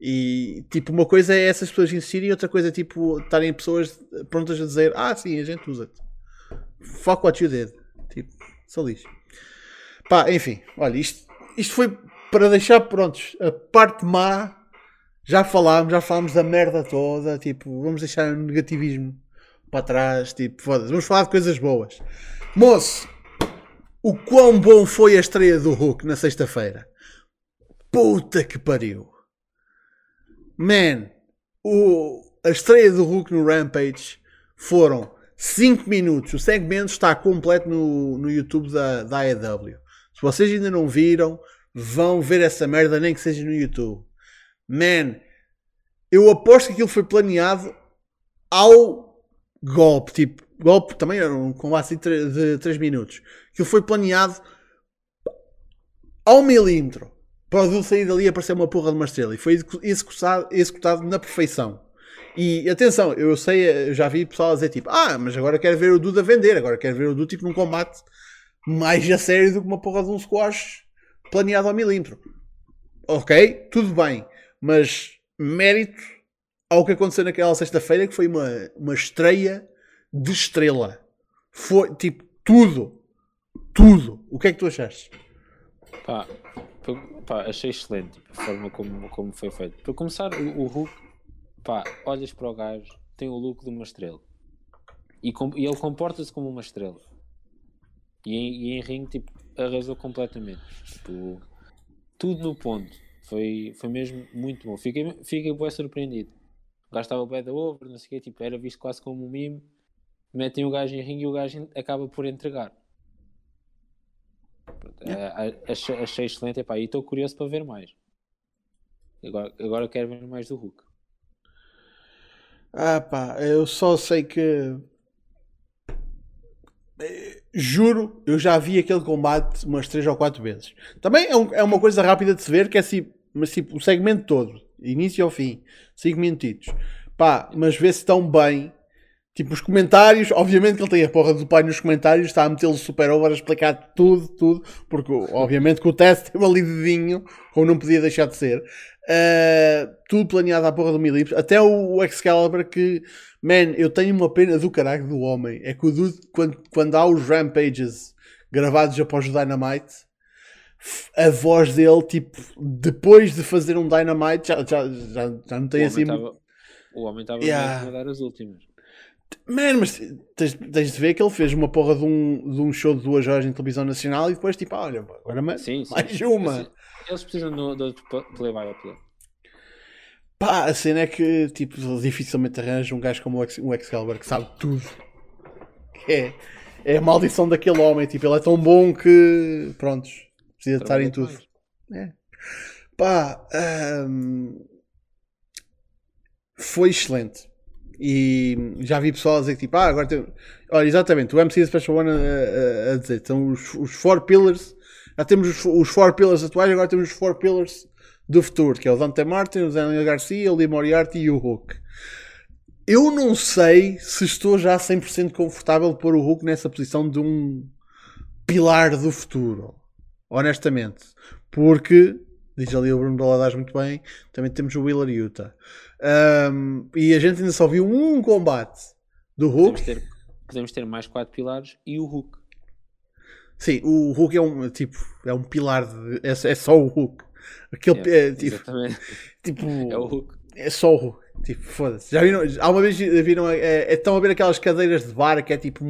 E, tipo, uma coisa é essas pessoas insistirem e outra coisa é, tipo, estarem pessoas prontas a dizer, sim, a gente usa-te. Fuck what you did. Tipo, só lixo. Pá, enfim, olha, isto foi para deixar prontos. A parte má, já falámos da merda toda, tipo, vamos deixar o negativismo para trás, tipo, foda-se. Vamos falar de coisas boas. Moço, o quão bom foi a estreia do Hulk na sexta-feira. Puta que pariu. Man, a estreia do Hulk no Rampage foram 5 minutos. O segmento está completo no YouTube da AEW. Se vocês ainda não viram, vão ver essa merda, nem que seja no YouTube. Man, eu aposto que aquilo foi planeado ao golpe. Tipo, golpe também era um combate de 3 minutos. Aquilo foi planeado ao milímetro. Para o Dul sair dali e aparecer uma porra de uma estrela. E foi executado na perfeição. E atenção, eu sei, eu já vi pessoal a dizer tipo, ah, mas agora quero ver o Duda vender, agora quero ver o Duda tipo num combate mais a sério do que uma porra de um squash planeado ao milímetro. Ok, tudo bem, mas mérito ao que aconteceu naquela sexta-feira, que foi uma estreia de estrela. Foi tipo tudo. O que é que tu achaste? Pá, achei excelente a forma como foi feito. Para começar, o Hulk, pá, olhas para o gajo, tem o look de uma estrela e ele comporta-se como uma estrela e em ringue, tipo, arrasou completamente, tipo, tudo no ponto. Foi mesmo muito bom. Fiquei bué surpreendido. O gajo estava bué da over, não sei o quê, tipo, era visto quase como um mime. Metem o gajo em ringue e o gajo acaba por entregar. Achei excelente, epá, e estou curioso para ver mais. Agora quero ver mais do Hulk. Ah pá, eu só sei que... Juro, eu já vi aquele combate umas 3 ou 4 vezes. Também é uma coisa rápida de se ver, que é assim, mas tipo, o segmento todo, início ao fim, 5 minutitos. Pá, mas vê-se tão bem. Tipo, os comentários, obviamente que ele tem a porra do pai nos comentários, está a metê-lo super over, a explicar tudo, porque obviamente que o teste teve ali dedinho, como não podia deixar de ser. Tudo planeado à porra do milímetro. Até o Excalibur, que, man, eu tenho uma pena do caralho do homem. É que o dude, quando há os Rampages gravados após o Dynamite, a voz dele, tipo, depois de fazer um Dynamite, já não tem assim... O homem estava mesmo a dar as últimas. Mano, mas tens de ver que ele fez uma porra de um show de 2 horas em televisão nacional e depois tipo, olha, agora mais uma. Eles precisam de outro play-by-play. Pá, a cena é que tipo, dificilmente arranja um gajo como o Excalibur, que sabe tudo. Que é a maldição daquele homem, tipo, ele é tão bom que, prontos, precisa de estar em tudo. É. Pá, foi excelente. E já vi pessoal a dizer que tipo, agora tem... Olha, exatamente, o MC Special One a dizer, então os 4 pillars, já temos os 4 pillars atuais, agora temos os 4 pillars do futuro, que é o Dante Martin, o Daniel Garcia, o Lee Moriarty e o Hulk. Eu não sei se estou já 100% confortável de pôr o Hulk nessa posição de um pilar do futuro, honestamente, porque... Diz ali o Bruno Baladares muito bem. Também temos o Wheeler Yuta. E a gente ainda só viu um combate do Hulk. Podemos ter mais 4 pilares e o Hulk. Sim, o Hulk é um pilar. É só o Hulk. Aquele, é o Hulk. É só o Hulk. Tipo, foda-se. Já viram? Há uma vez viram? Estão a ver aquelas cadeiras de bar que é tipo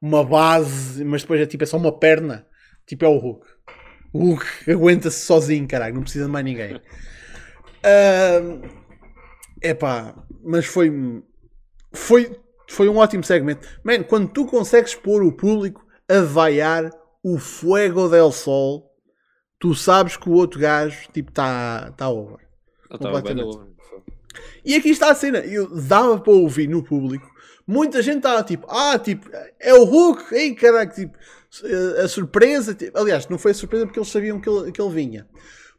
uma base, mas depois é só uma perna. Tipo, é o Hulk. O Hulk aguenta-se sozinho, caralho, não precisa de mais ninguém. Epá, mas foi um ótimo segmento. Man, quando tu consegues pôr o público a vaiar o fuego del sol, tu sabes que o outro gajo, tipo, tá over. Completamente. E aqui está a cena. Eu dava para ouvir no público. Muita gente estava tipo, é o Hulk, ei caralho, tipo, a surpresa, tipo, aliás, não foi a surpresa porque eles sabiam que ele vinha,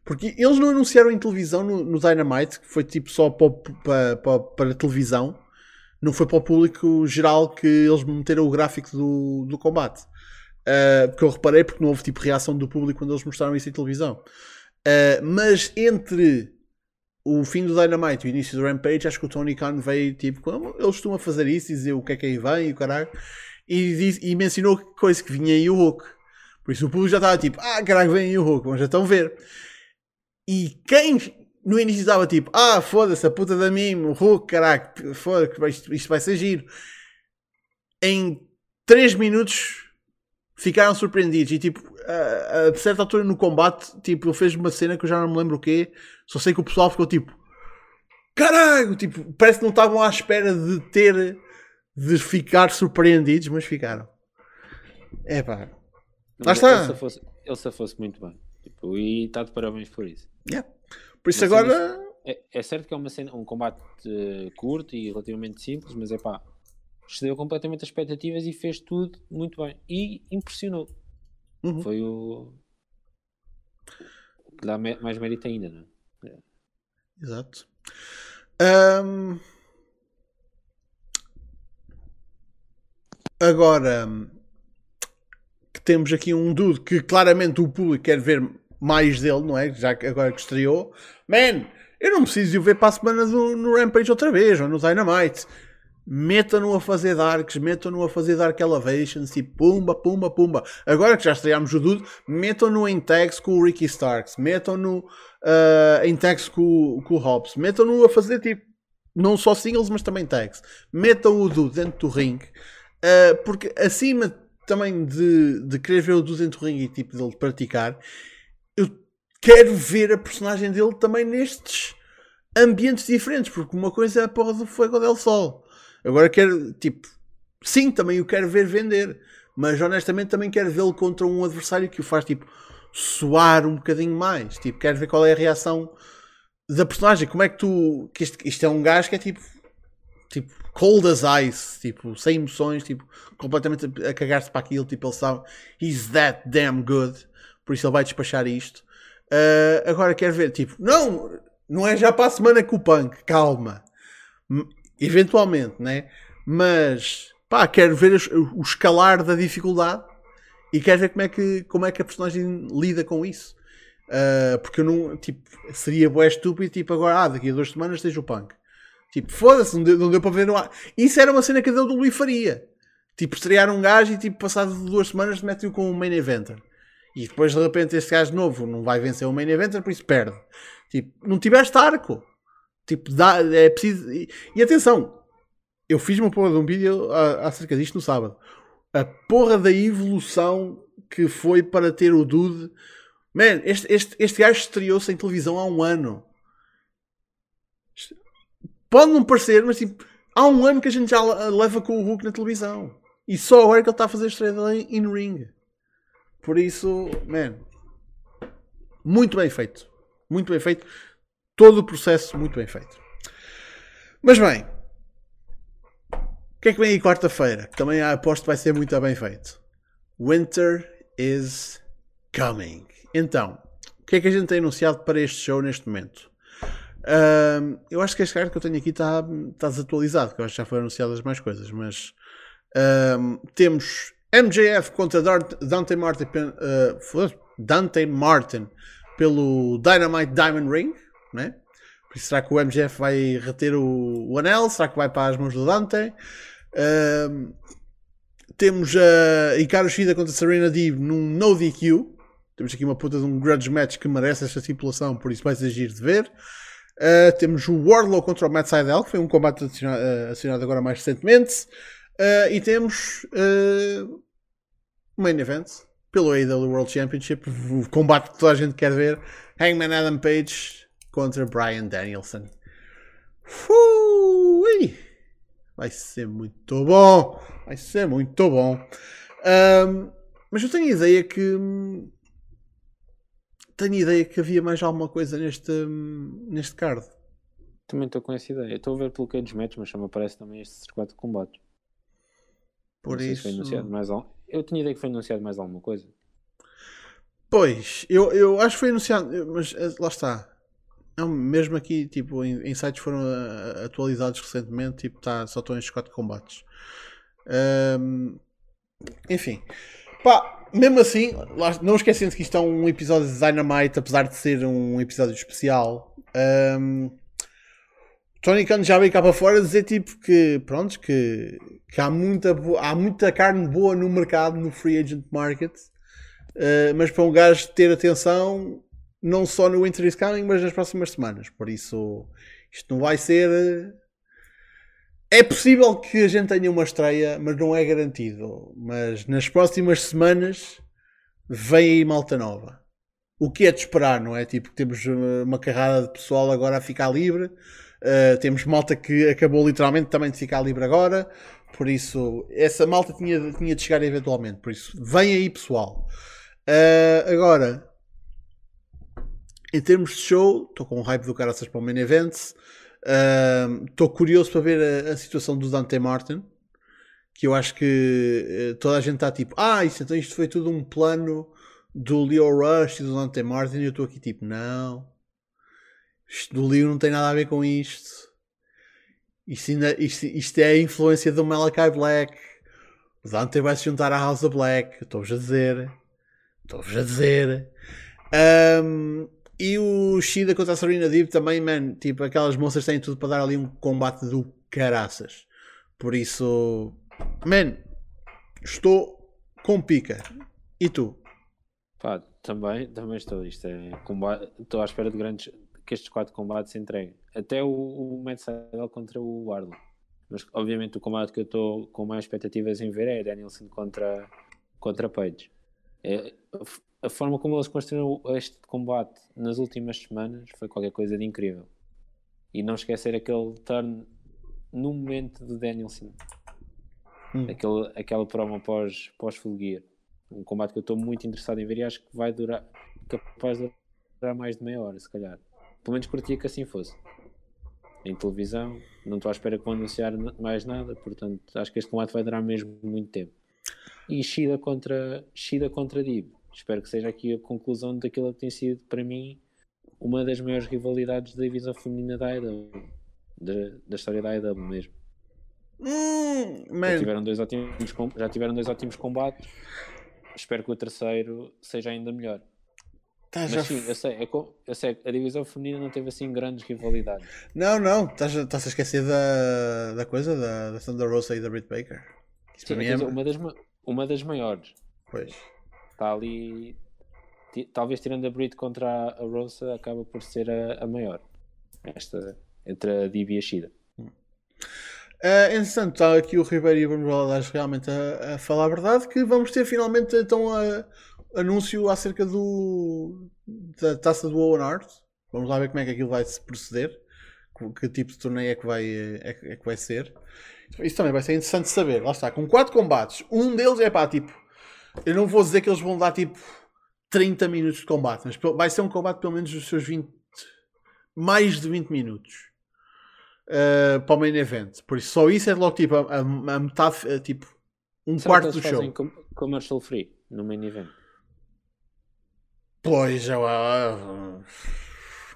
porque eles não anunciaram em televisão no Dynamite, que foi tipo só para televisão, não foi para o público geral que eles meteram o gráfico do combate, porque eu reparei porque não houve tipo reação do público quando eles mostraram isso em televisão, mas entre... O fim do Dynamite, o início do Rampage, acho que o Tony Khan veio, tipo, como eles costumam fazer isso, dizer o que é que aí vem e o caralho, e mencionou que coisa que vinha aí o Hulk. Por isso o público já estava tipo, caralho, vem aí o Hulk, vamos já estão a ver. E quem no início estava tipo, foda-se, a puta da mim, o Hulk, caralho, foda-se, isto vai ser giro. Em 3 minutos ficaram surpreendidos e tipo, a certa altura no combate, tipo, ele fez uma cena que eu já não me lembro o quê, só sei que o pessoal ficou tipo, caralho, tipo, parece que não estavam à espera de ficar surpreendidos, mas ficaram. É pá, lá está. Ele se fosse muito bem, tipo, e está de parabéns por isso. Yeah. Por isso mas agora... É certo que é uma cena, um combate curto e relativamente simples, mas é pá, excedeu completamente as expectativas e fez tudo muito bem, e impressionou. Uhum. Foi o que dá mais mérito ainda, não é? Exato. Agora, que temos aqui um dude que claramente o público quer ver mais dele, não é? Já que agora que estreou. Man, eu não preciso de o ver para a semana no Rampage outra vez, ou no Dynamite. Meta-no a fazer darks, meta-no a fazer dark elevations e pumba, pumba, pumba. Agora que já estreámos o dude, metam-no em tags com o Ricky Starks, metam-no em tags com o Hobbs, metam-no a fazer tipo, não só singles, mas também tags. Metam o dude dentro do ringue. Porque acima também de querer ver o dude dentro do ringue e tipo dele praticar, eu quero ver a personagem dele também nestes ambientes diferentes, porque uma coisa é a porra do Fuego del Sol. Agora quero, tipo, sim, também o quero ver vender, mas honestamente também quero vê-lo contra um adversário que o faz, tipo, suar um bocadinho mais. Tipo, quero ver qual é a reação da personagem. Como é que tu... Que isto é um gajo que é, tipo, cold as ice, tipo, sem emoções, tipo, completamente a cagar-se para aquilo, tipo, ele sabe, he's that damn good, por isso ele vai despachar isto. Agora quero ver, tipo, não é já para a semana com o Punk, calma, eventualmente, né? Mas, pá, quero ver o escalar da dificuldade e quero ver como é que a personagem lida com isso. Porque eu não, tipo, seria bué estúpido, tipo, agora, daqui a 2 semanas esteja o Punk. Tipo, foda-se, não deu para ver. Não há... Isso era uma cena que a WWE faria. Tipo, estrear um gajo e, tipo, passado 2 semanas mete-o com um main eventer. E depois, de repente, este gajo novo não vai vencer o main eventer, por isso perde. Tipo, não tiveste arco. Tipo, é preciso... E atenção, eu fiz uma porra de um vídeo acerca disto no sábado. A porra da evolução que foi para ter o dude. Man, este gajo estreou-se em televisão há 1 ano. Pode não parecer, mas tipo, há 1 ano que a gente já leva com o Hulk na televisão. E só agora que ele está a fazer estreia in-ring. Por isso, man, muito bem feito. Muito bem feito. Todo o processo muito bem feito. Mas bem, o que é que vem aí quarta-feira? Que também aposto que vai ser muito bem feito. Winter is Coming. Então, o que é que a gente tem anunciado para este show neste momento? Eu acho que este card que eu tenho aqui está desatualizado, que eu acho que já foram anunciadas mais coisas, mas temos MJF contra Dante Martin pelo Dynamite Diamond Ring. É? Será que o MJF vai reter o anel? Será que vai para as mãos do Dante? Temos a Icaro Shida contra Serena Deeb num no DQ. Temos aqui uma puta de um grudge match que merece esta estipulação, por isso vai ser giro de ver. Temos o Wardlow contra o Matt Sydal, que foi um combate acionado agora mais recentemente. E temos o Main Event pelo AEW World Championship, o combate que toda a gente quer ver, Hangman Adam Page contra Bryan Danielson. Ui! Vai ser muito bom! Vai ser muito bom! Mas eu tenho a ideia que... havia mais alguma coisa neste card. Também estou com essa ideia. Estou a ver pelo Cage Match, mas chama aparece também estes 4 combates. Por não isso... Sei se foi anunciado mais eu tinha a ideia que foi anunciado mais alguma coisa. Pois, eu acho que foi anunciado, mas lá está. Não, mesmo aqui, tipo, em sites foram atualizados recentemente, tipo, só estão estes 4 combates. Enfim. Pá, mesmo assim, não esquecendo que isto é um episódio de Dynamite, apesar de ser um episódio especial, Tony Khan já veio cá para fora dizer, tipo, que, pronto, que há muita carne boa no mercado, no free agent market, mas para um gajo ter atenção... Não só no Winter is Coming, mas nas próximas semanas. Por isso, isto não vai ser... É possível que a gente tenha uma estreia, mas não é garantido. Mas nas próximas semanas vem aí malta nova. O que é de esperar, não é? Tipo, temos uma carrada de pessoal agora a ficar livre. Temos malta que acabou literalmente também de ficar livre agora. Por isso, essa malta tinha de chegar eventualmente. Por isso, vem aí pessoal. Agora... Em termos de show, estou com um hype do caraças para o main event. Estou curioso para ver a situação do Dante Martin, que eu acho que toda a gente está tipo, então isto foi tudo um plano do Leo Rush e do Dante Martin, e eu estou aqui tipo, não, isto do Leo não tem nada a ver com isto. Isto é a influência do Malakai Black. O Dante vai se juntar à House of Black. Estou-vos a dizer. E o Shida contra a Serena Deeb também, man. Tipo, aquelas moças têm tudo para dar ali um combate do caraças. Por isso, man, estou com pica. E tu? Pá, também estou. Isto é combate. Estou à espera de grandes, que estes 4 combates se entreguem. Até o Matt Sydal contra o Arlo. Mas, obviamente, o combate que eu estou com mais expectativas em ver é Danielson contra Page. É, a forma como eles construíram este combate nas últimas semanas foi qualquer coisa de incrível. E não esquecer aquele turn no momento do Danielson. Aquela promo pós-Full Gear. Um combate que eu estou muito interessado em ver e acho que vai durar, capaz de durar mais de meia hora, se calhar. Pelo menos curtia que assim fosse. Em televisão, não estou à espera que vão anunciar mais nada, portanto acho que este combate vai durar mesmo muito tempo. E Shida contra Deeb. Espero que seja aqui a conclusão daquilo que tem sido, para mim, uma das maiores rivalidades da divisão feminina da AEW. Da história da AEW mesmo. Já tiveram dois ótimos combates. Espero que o terceiro seja ainda melhor. Mas sim, eu sei, a divisão feminina não teve assim grandes rivalidades. Não, estás a esquecer da coisa, da Thunder Rosa e da Britt Baker. Sim, uma das maiores. Pois. Está ali, talvez tirando a Britt contra a Rosa, acaba por ser a maior. Esta, entre a Deeb e a Shida. Entretanto, está aqui o Ribeiro e vamos lá dar realmente a falar a verdade, que vamos ter finalmente então anúncio acerca da taça do Owen Hart. Vamos lá ver como é que aquilo vai se proceder, que tipo de torneio é que vai ser. Isso também vai ser interessante saber. Lá está, com 4 combates, um deles é pá, tipo, eu não vou dizer que eles vão dar tipo 30 minutos de combate, mas vai ser um combate pelo menos dos seus mais de 20 minutos para o main event. Por isso, só isso é logo tipo a metade, tipo um Será quarto que eles do fazem show. Commercial free no main event. Pois, eu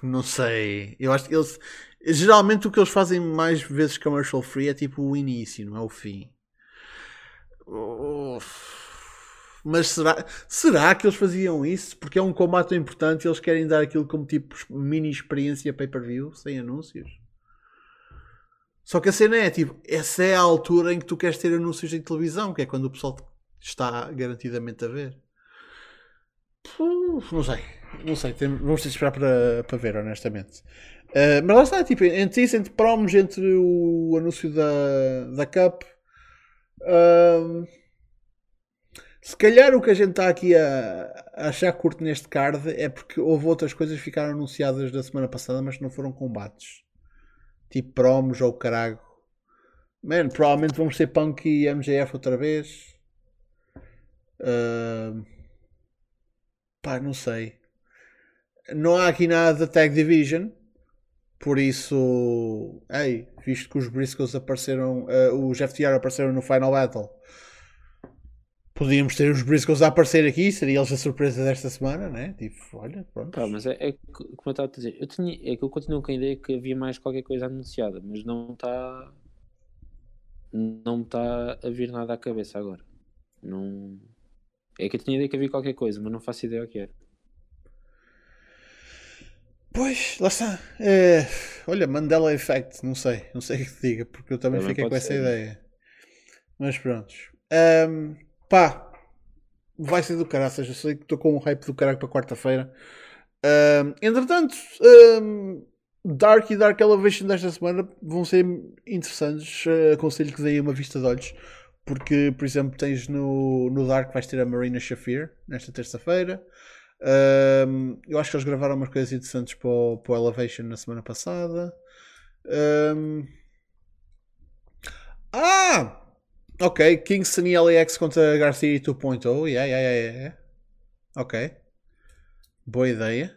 não sei. Eu acho que eles geralmente o que eles fazem mais vezes commercial free é tipo o início, não é o fim. Mas será que eles faziam isso? Porque é um combate tão importante e eles querem dar aquilo como tipo mini experiência pay-per-view, sem anúncios. Só que a cena é tipo, essa é a altura em que tu queres ter anúncios em televisão, que é quando o pessoal está garantidamente a ver. Não sei, vamos ter de esperar para ver, honestamente. Mas lá está, tipo, entre isso, entre promos, entre o anúncio da Cup, se calhar o que a gente está aqui a achar curto neste card é porque houve outras coisas que ficaram anunciadas da semana passada, mas não foram combates, tipo promos ou carago. Man, provavelmente vamos ter Punk e MJF outra vez. Não sei. Não há aqui nada da Tag Division. Por isso, visto que os Briscoes apareceram, os FTR apareceram no Final Battle, podíamos ter os Briscoes a aparecer aqui. Seria eles a surpresa desta semana, né? Tipo, olha, pronto. Mas é como eu estava a dizer, eu continuo com a ideia que havia mais qualquer coisa anunciada, mas não está a vir nada à cabeça agora. Não. É que eu tinha ideia que havia qualquer coisa, mas não faço ideia o que era. Pois, lá está. Olha, Mandela Effect, não sei o que te diga, porque eu também fiquei com essa ideia. Mas prontos. Vai ser do caraças. Eu sei que estou com um hype do caralho para quarta-feira. Entretanto, Dark e Dark Elevation desta semana vão ser interessantes. Aconselho que deem uma vista de olhos. Porque, por exemplo, tens no Dark, vais ter a Marina Shafir nesta terça-feira. Eu acho que eles gravaram umas coisas interessantes para o Elevation na semana passada. Ok, Kingston e LAX contra Garcia e 2.0. Yeah. Ok, boa ideia.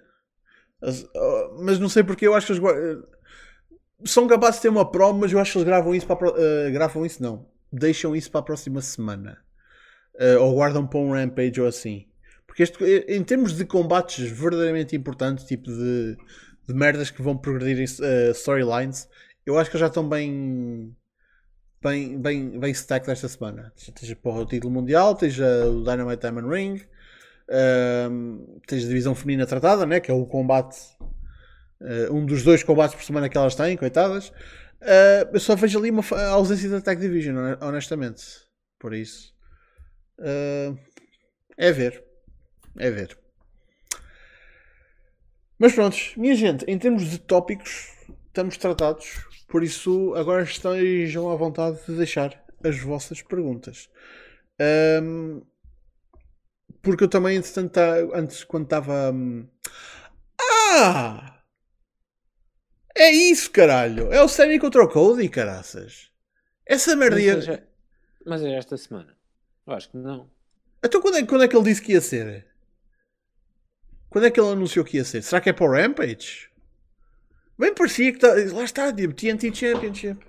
Mas não sei porque eu acho que eles são capazes de ter uma promo, mas eu acho que eles gravam isso para gravam isso não. Deixam isso para a próxima semana, ou guardam para um Rampage ou assim, porque isto, em termos de combates verdadeiramente importantes, tipo de merdas que vão progredir em storylines, eu acho que já estão bem bem destaque desta semana. Tens porra, o título mundial, tens o Dynamite Diamond Ring, tens a divisão feminina tratada, né? Que é o combate, um dos dois combates por semana que elas têm, coitadas. Eu só vejo ali uma ausência da Tag Division, honestamente. Por isso, é ver. Mas prontos, minha gente, em termos de tópicos, estamos tratados. Por isso, agora estejam à vontade de deixar as vossas perguntas. Porque eu também, entretanto, antes, quando estava... É isso, caralho! É o Sammy contra o Cody, caraças! Essa merda... Mas é esta semana. Eu acho que não. Então quando é que ele disse que ia ser? Quando é que ele anunciou que ia ser? Será que é para o Rampage? Bem parecia que... Lá está, TNT Championship.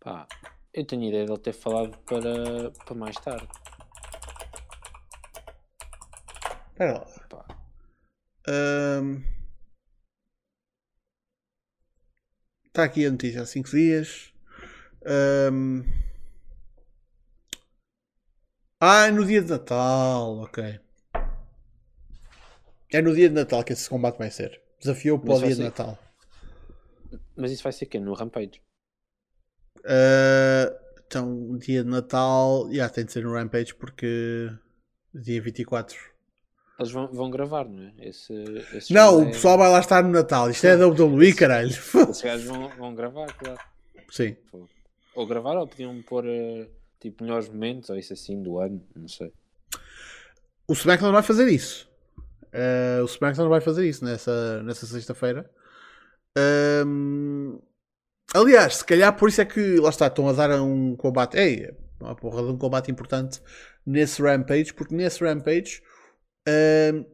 Pá, eu tenho ideia de ele ter falado para mais tarde. Espera lá. Pá. Está aqui a notícia há 5 dias. Ah, é no dia de Natal, ok. É no dia de Natal que esse combate vai ser. Desafiou para o dia de Natal. Mas isso vai ser quê? No Rampage? Então, o dia de Natal... tem de ser no Rampage porque... Dia 24. Eles vão gravar, não é? Não, o pessoal vai lá estar no Natal. Isto é da WWE, caralho. Esses gajos vão gravar, claro. Sim. Ou gravar ou podiam pôr tipo melhores momentos ou isso assim do ano, não sei. O SmackDown vai fazer isso. O SmackDown vai fazer isso nessa sexta-feira. Aliás, se calhar por isso é que lá está, estão a dar um combate. Uma porra de um combate importante nesse Rampage, porque nesse Rampage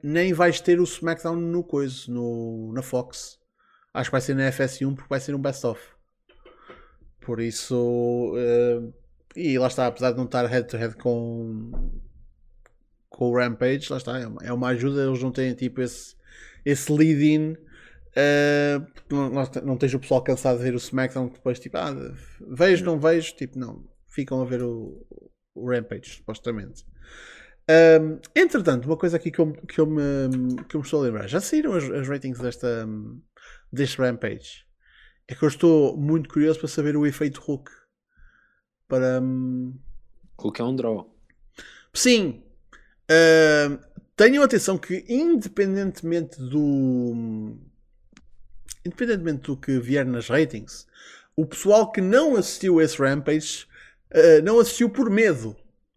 nem vais ter o SmackDown na Fox. Acho que vai ser na FS1 porque vai ser um best-of. Por isso, e lá está, apesar de não estar head-to-head com o Rampage, lá está, é uma ajuda, eles não têm tipo esse lead-in, não tens o pessoal cansado de ver o SmackDown, que depois tipo, vejo, não vejo, tipo, não, ficam a ver o Rampage, supostamente. Entretanto, uma coisa aqui que eu me estou a lembrar, já saíram as ratings deste Rampage? É que eu estou muito curioso para saber o efeito Hulk. Hulk é um draw. Sim. Tenham atenção que independentemente do que vier nas ratings, o pessoal que não assistiu esse Rampage não assistiu por medo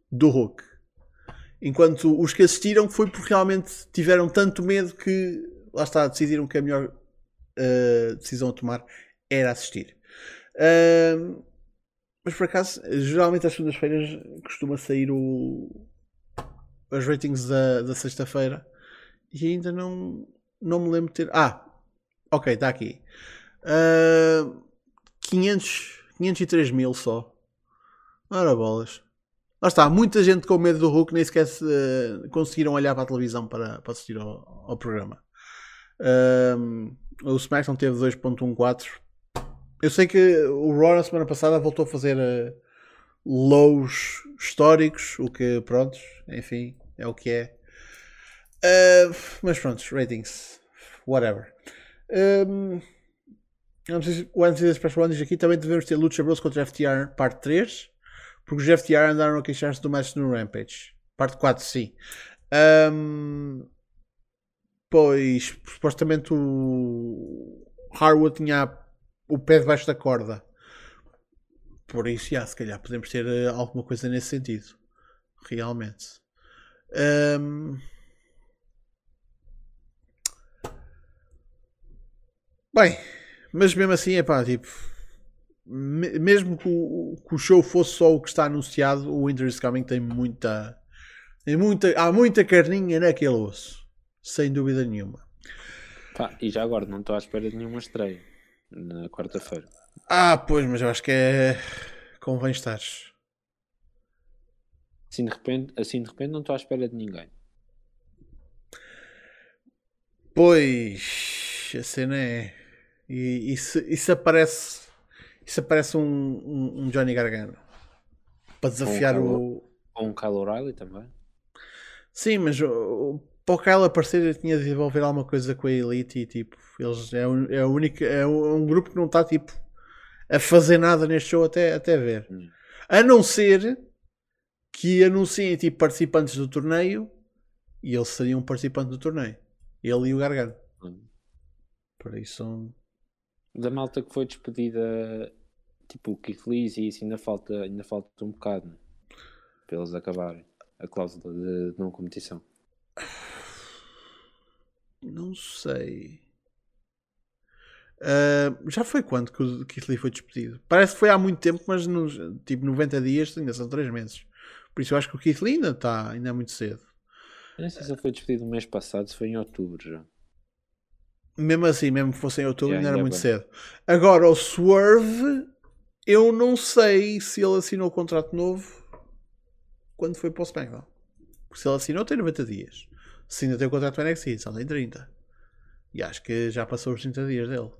do Hulk. Enquanto os que assistiram foi porque realmente tiveram tanto medo que lá está, decidiram que a melhor decisão a tomar era assistir. Mas por acaso, geralmente às segundas-feiras costuma sair as ratings da sexta-feira e ainda não me lembro de ter... ok, está aqui. 503 mil só. Ora bolas. Lá está, muita gente com medo do Hulk, nem sequer conseguiram olhar para a televisão para assistir ao programa. O SmackDown teve 2.14. Eu sei que o Raw na semana passada voltou a fazer lows históricos, o que, pronto, enfim, é o que é. Mas pronto, ratings, whatever. O Anthony Express One diz aqui, também devemos ter Lucha Bros contra FTR parte 3, porque os FTR andaram a queixar-se do match no Rampage. Parte 4, sim. Pois, supostamente o Harwood tinha o pé debaixo da corda. Por isso, se calhar podemos ter alguma coisa nesse sentido. Realmente. Bem, mas mesmo assim, mesmo que o show fosse só o que está anunciado, o Winter is Coming há muita carninha naquele osso. Sem dúvida nenhuma. E já agora, não estou à espera de nenhuma estreia na quarta-feira. Pois, mas eu acho que convém estar. Assim de repente não estou à espera de ninguém. Pois, a cena é... E se aparece Isso parece um Johnny Gargano. Para desafiar o... Ou um Kyle O'Reilly também. Sim, mas para o Kyle aparecer ele tinha de desenvolver alguma coisa com a Elite e tipo... Eles é um grupo que não está tipo a fazer nada neste show até ver. A não ser que anunciem tipo participantes do torneio e ele seria um participante do torneio. Ele e o Gargano. Por isso são... Da malta que foi despedida, tipo o Keith Lees e isso, ainda falta um bocado, né? Para eles acabarem a cláusula de não competição. Não sei. Já foi quando que o Keith Lee foi despedido? Parece que foi há muito tempo, mas nos, tipo 90 dias ainda são 3 meses. Por isso eu acho que o Keith Lee ainda é muito cedo. Eu não sei se ele foi despedido no mês passado, se foi em outubro já. Mesmo assim, mesmo que fosse em outubro, ainda era muito cedo. Agora, o Swerve, eu não sei se ele assinou o contrato novo quando foi para o SmackDown. Porque se ele assinou, tem 90 dias. Se ainda tem o contrato no NXT, só tem 30. E acho que já passou os 30 dias dele.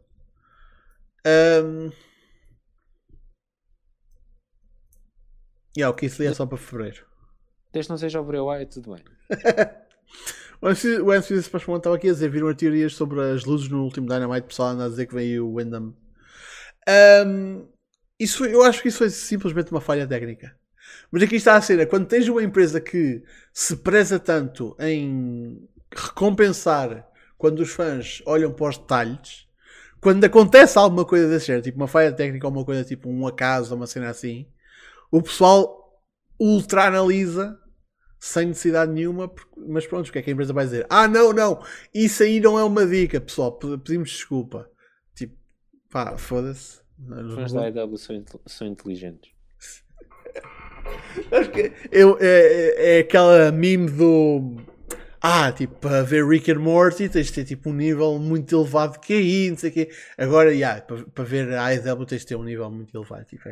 O Keith Lee é só para fevereiro. Desde não seja o Bray Wyatt, tudo bem. O MC Spashman estava aqui a dizer, viram teorias sobre as luzes no último Dynamite, pessoal anda a dizer que veio o Wyndham. Eu acho que isso foi simplesmente uma falha técnica. Mas aqui está a cena, quando tens uma empresa que se preza tanto em recompensar quando os fãs olham para os detalhes, quando acontece alguma coisa desse género, tipo uma falha técnica ou uma coisa tipo um acaso, uma cena assim, o pessoal ultra-analisa sem necessidade nenhuma, mas pronto, o que é que a empresa vai dizer? Ah, não, isso aí não é uma dica, pessoal, pedimos desculpa. Tipo, pá, foda-se. Os fãs da AEW são inteligentes. Acho que é aquela meme do... tipo, para ver Rick and Morty tens de ter tipo um nível muito elevado de QI, não sei o quê. Agora, para ver a AEW tens de ter um nível muito elevado. Tipo,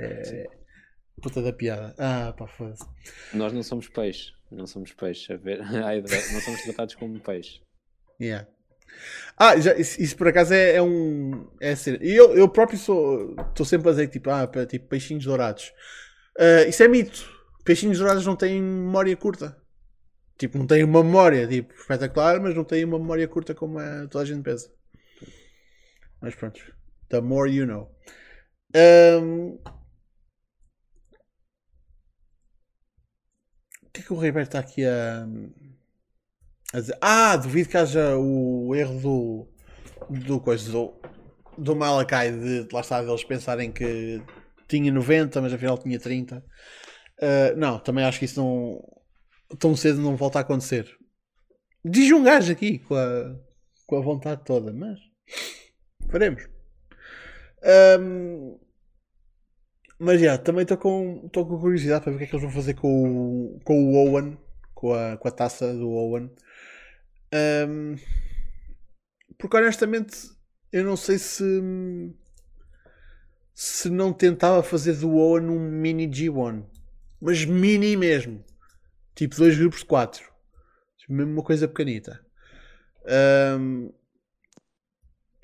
puta da piada. Pá, foda-se. Nós não somos peixes. Não somos peixes, a ver. Não somos tratados como peixe. Yeah. Isso por acaso é ser. Eu próprio estou sempre a dizer que tipo peixinhos dourados. Isso é mito. Peixinhos dourados não têm memória curta. Tipo, não têm uma memória tipo, espetacular, mas não têm uma memória curta como toda a gente pensa. Mas pronto. The more you know. O que é que o Ribeiro está aqui a dizer? Duvido que haja o erro do Malakai de lá está, deles pensarem que tinha 90, mas afinal tinha 30. Não, também acho que isso não, tão cedo não volta a acontecer. Diz um gajo aqui com a vontade toda, mas faremos. Mas também estou com curiosidade para ver o que é que eles vão fazer com o Owen, com a taça do Owen. Porque honestamente eu não sei se não tentava fazer do Owen um mini G1, mas mini mesmo, tipo 2 grupos de 4, mesmo uma coisa pequenita.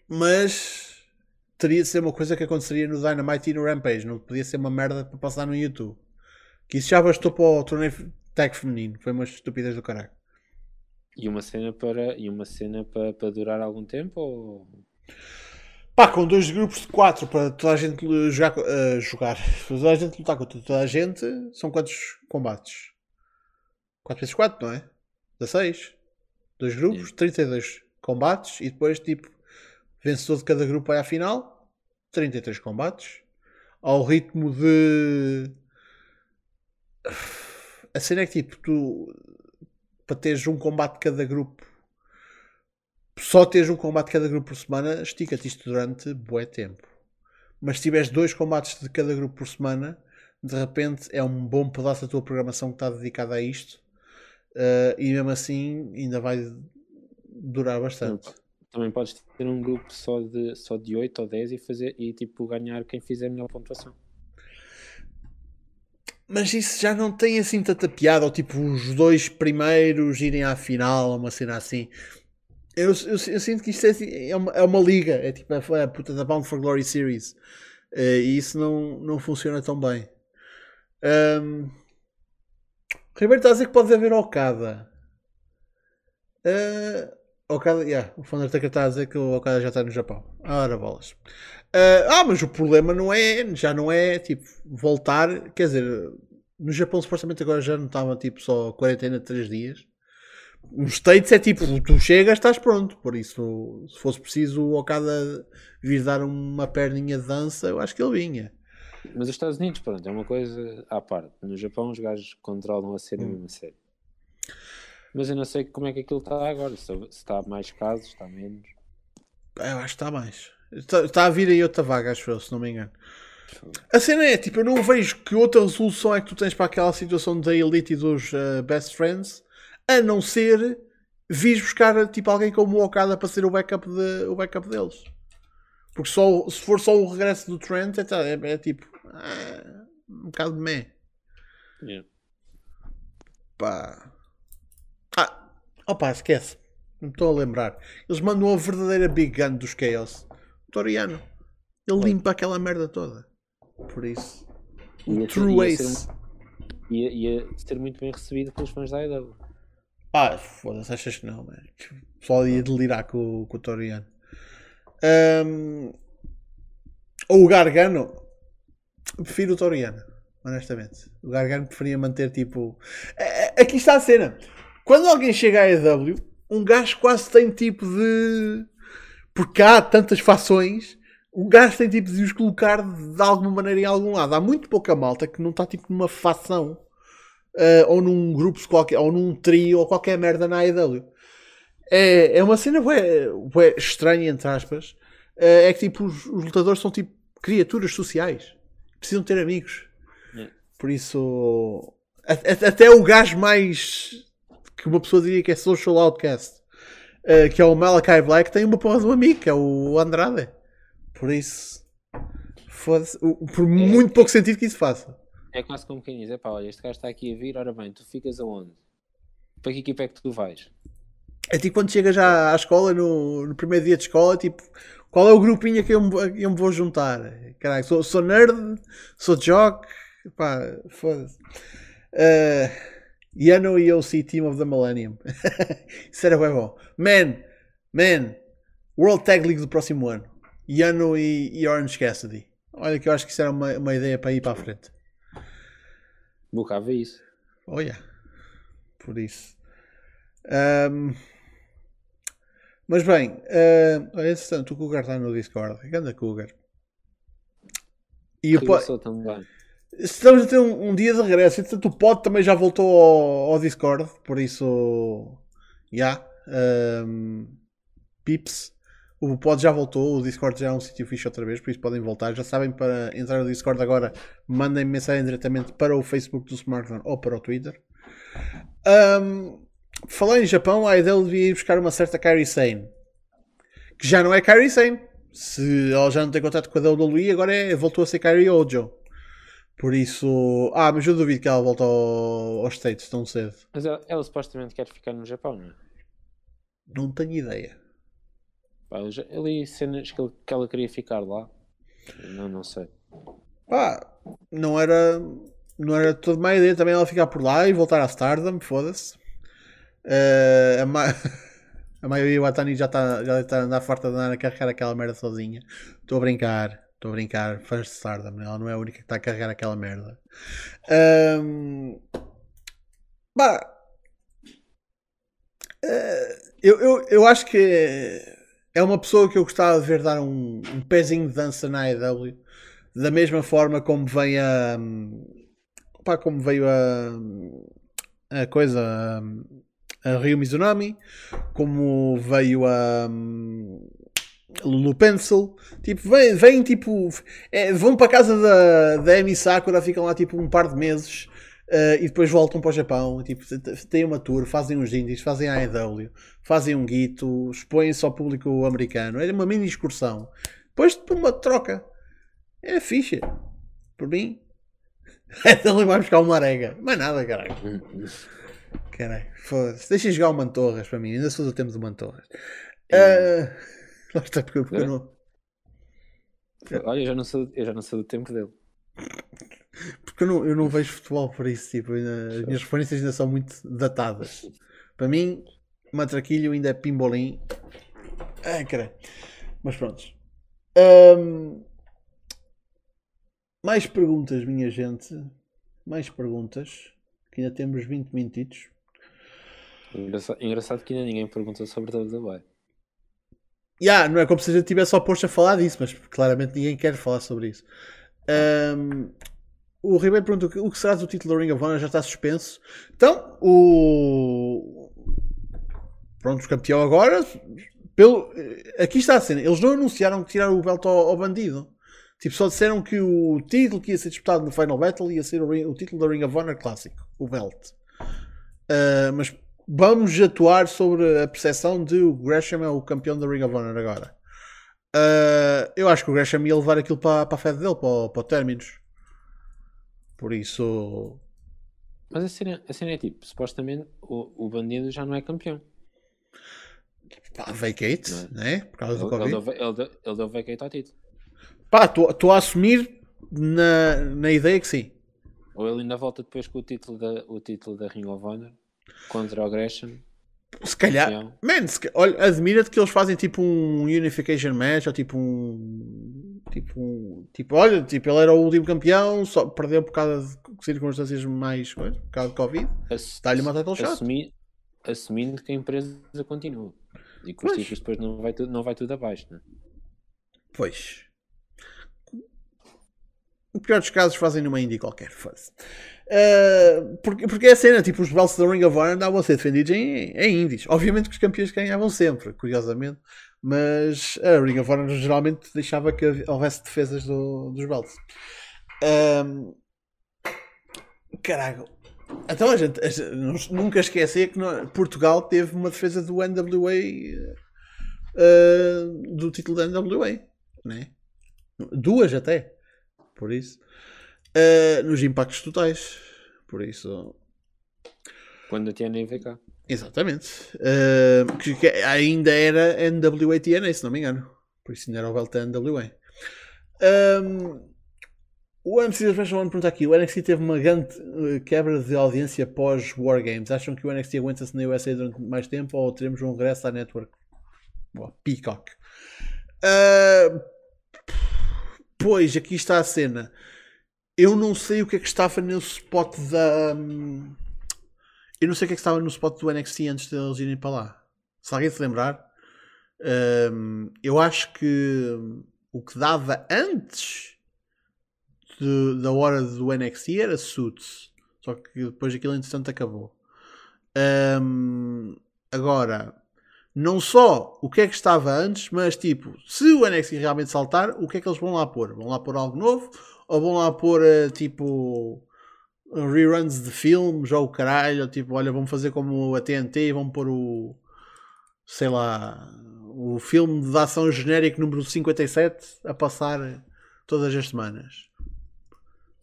Mas teria de ser uma coisa que aconteceria no Dynamite e no Rampage. Não podia ser uma merda para passar no YouTube. Que isso já bastou para o torneio tag feminino. Foi uma estupidez do caralho. E uma cena para durar algum tempo? Ou... Pá, com 2 grupos de 4 para toda a gente jogar. Toda a gente lutar contra toda a gente. São quantos combates? 4x4, não é? 16. 2 grupos, sim. 32 combates. E depois tipo... Vencedor de cada grupo vai à final. 33 combates. Ao ritmo de... A cena é que tipo, tu... Para teres um combate de cada grupo... Só teres um combate de cada grupo por semana, estica-te isto durante bué tempo. Mas se tiveres 2 combates de cada grupo por semana, de repente é um bom pedaço da tua programação que está dedicada a isto. E mesmo assim ainda vai durar bastante. Também podes ter um grupo só de 8 ou 10 e fazer tipo ganhar quem fizer a melhor pontuação. Mas isso já não tem assim tanta piada, ou tipo os 2 primeiros irem à final, uma cena assim. Eu sinto que isto é uma liga, é tipo a puta da Bound for Glory Series. E isso não funciona tão bem. Ribeiro está a dizer que pode haver Okada. Okada, yeah, o Undertaker está a dizer que o Okada já está no Japão. Ora bolas. Mas o problema não é, já não é tipo voltar. Quer dizer, no Japão supostamente agora já não estava tipo só quarentena de 3 dias. Nos States é tipo, tu chegas, estás pronto. Por isso, se fosse preciso o Okada vir dar uma perninha de dança, eu acho que ele vinha. Mas os Estados Unidos, pronto, é uma coisa à parte. No Japão os gajos controlam a cena mesmo a sério. Mas eu não sei como é que aquilo está agora. Se está mais casos, está menos. Eu acho que está mais. Está a vir aí outra vaga, acho eu, se não me engano. A cena é, tipo, eu não vejo que outra resolução é que tu tens para aquela situação da Elite e dos Best Friends, a não ser vir buscar tipo, alguém como o Okada para ser o backup deles. Porque só, se for só o regresso do Trent, é tipo... um bocado de meh. Yeah. Pá... esquece. Não estou a lembrar. Eles mandam a verdadeira Big Gun dos Chaos. O Toriano. Ele limpa aquela merda toda. Por isso... O True Ace. Ia ser muito bem recebido pelos fãs da AEW. Foda-se, achas que não, mano. O pessoal ia delirar com o Toriano. Ou o Gargano. Prefiro o Toriano, honestamente. O Gargano preferia manter tipo... Aqui está a cena. Quando alguém chega à AEW, um gajo quase tem tipo de... Porque há tantas fações, um gajo tem tipo de os colocar de alguma maneira em algum lado. Há muito pouca malta que não está tipo numa fação, ou num grupo qualquer, ou num trio, ou qualquer merda na AEW. É uma cena bué estranha, entre aspas. É que tipo, os lutadores são tipo criaturas sociais. Precisam ter amigos. Por isso... Até o gajo mais... que uma pessoa diria que é social outcast, que é o Malakai Black, tem uma porra de um amigo, que é o Andrade. Por isso, por muito pouco sentido que isso faça. É quase como quem diz, olha, este gajo está aqui a vir, ora bem, tu ficas aonde? Para que equipa é que tu vais? É tipo quando chegas à escola, no primeiro dia de escola, tipo, qual é o grupinho que eu me vou juntar? Caralho, sou nerd, sou jock, pá, foda-se. Yano EOC Team of the Millennium. Isso era bem bom. Man, World Tag League do próximo ano. Yano e Orange Cassidy. Olha que eu acho que isso era uma ideia para ir para a frente. Bocava isso. Olha. Yeah. Por isso. Mas bem. Olha, entretanto, o Cougar está no Discord. Ganda Cougar. E eu posso também. Estamos a ter um dia de regresso. Entretanto, o Pod também já voltou ao Discord. Por isso, já. Pips. O Pod já voltou. O Discord já é um sítio fixe outra vez. Por isso, podem voltar. Já sabem, para entrar no Discord agora, mandem mensagem diretamente para o Facebook do Smartphone ou para o Twitter. Falando em Japão, a AEW devia ir buscar uma certa Kairi Sane. Que já não é Kairi Sane. Se ela já não tem contato com a WWE, agora voltou a ser Kairi Ojo. Por isso... mas eu duvido que ela volte aos States tão cedo. Mas ela supostamente quer ficar no Japão, não é? Não tenho ideia. Eu li cenas que ela queria ficar lá. Não sei. Não era toda má ideia também ela ficar por lá e voltar à Stardom, foda-se. A maioria do Atani já está a andar farta de andar a carregar aquela merda sozinha. Estou a brincar, fãs de Stardom, ela não é a única que está a carregar aquela merda. Eu acho que é uma pessoa que eu gostava de ver dar um pezinho de dança na AEW, da mesma forma como vem como veio a Ryu Mizunami, como veio a Lulu Pencil, tipo, vêm tipo, vão para a casa da Emi Sakura, ficam lá tipo um par de meses, e depois voltam para o Japão, tipo, têm uma tour, fazem uns indies, fazem a AEW, fazem um guito, expõem-se ao público americano, é uma mini excursão, depois tipo uma troca, é fixe, por mim, até ele vai buscar uma arega, mas nada, caralho, foda-se, deixem jogar o Mantorras para mim, ainda sou do tempo do Mantorras. Lá está, porque eu não... Olha, eu já não sou do tempo dele. Porque eu não vejo futebol por isso. Tipo, as minhas referências ainda são muito datadas. Para mim, matraquilho ainda é pimbolim. Ah, caralho. Mas pronto. Mais perguntas, minha gente. Mais perguntas. Que ainda temos 20 minutitos. Engraçado que ainda ninguém pergunta sobre a WWE. Yeah, não é como se a gente tivesse só posto a falar disso, mas claramente ninguém quer falar sobre isso. O Ribeiro pergunta o que será do título do Ring of Honor, já está suspenso. Então, o campeão agora. Aqui está a cena. Eles não anunciaram que tiraram o belt ao bandido. Tipo, só disseram que o título que ia ser disputado no Final Battle ia ser o título do Ring of Honor clássico, o belt. Mas vamos atuar sobre a percepção de o Gresham é o campeão do Ring of Honor agora. Eu acho que o Gresham ia levar aquilo para a fed dele, para o Terminus. Por isso... Mas a cena é tipo, supostamente o bandido já não é campeão. Pá, vacate, não é? Né? Por causa do Covid. Ele deu vacate ao título. Pá, estou a assumir na ideia que sim. Ou ele ainda volta depois com o título da Ring of Honor. Contra o Gresham, se calhar, man, olha, admira-te que eles fazem tipo um unification match ou tipo, ele era o último campeão, só perdeu por causa de circunstâncias mais coisas, por causa de Covid. Está-lhe uma tata chato. Assumindo que a empresa continua e que os títulos depois não vai tudo abaixo, né? Pois, no pior dos casos, fazem numa indie qualquer. Porque é a cena, tipo, os belts da Ring of Honor andavam a ser defendidos em indies. Obviamente que os campeões ganhavam sempre, curiosamente, mas a Ring of Honor geralmente deixava que houvesse defesas dos belts. Caraca. Então a gente nunca esquecer que Portugal teve uma defesa do NWA, do título da NWA, né? Duas até. Por isso, nos impactos totais, por isso, quando a TNA veio cá, exatamente, que ainda era NWA TNA, se não me engano, por isso ainda era o belt da NWA. O MC das Pessoas pergunta aqui: o NXT teve uma grande quebra de audiência pós War Games. Acham que o NXT aguenta-se na USA durante mais tempo ou teremos um regresso à network? Boa, Peacock. Pois, aqui está a cena. Eu não sei o que é que estava no spot da... Eu não sei o que é que estava no spot do NXT antes de eles irem para lá. Se alguém se lembrar. Eu acho que o que dava antes da hora do NXT era Suits. Só que depois aquilo, entretanto, acabou. Agora... Não só o que é que estava antes, mas tipo, se o NXT realmente saltar, o que é que eles vão lá pôr? Vão lá pôr algo novo? Ou vão lá pôr tipo reruns de filmes ou o caralho? Ou tipo, olha, vamos fazer como a TNT e vão pôr o, sei lá, o filme de ação genérico número 57 a passar todas as semanas.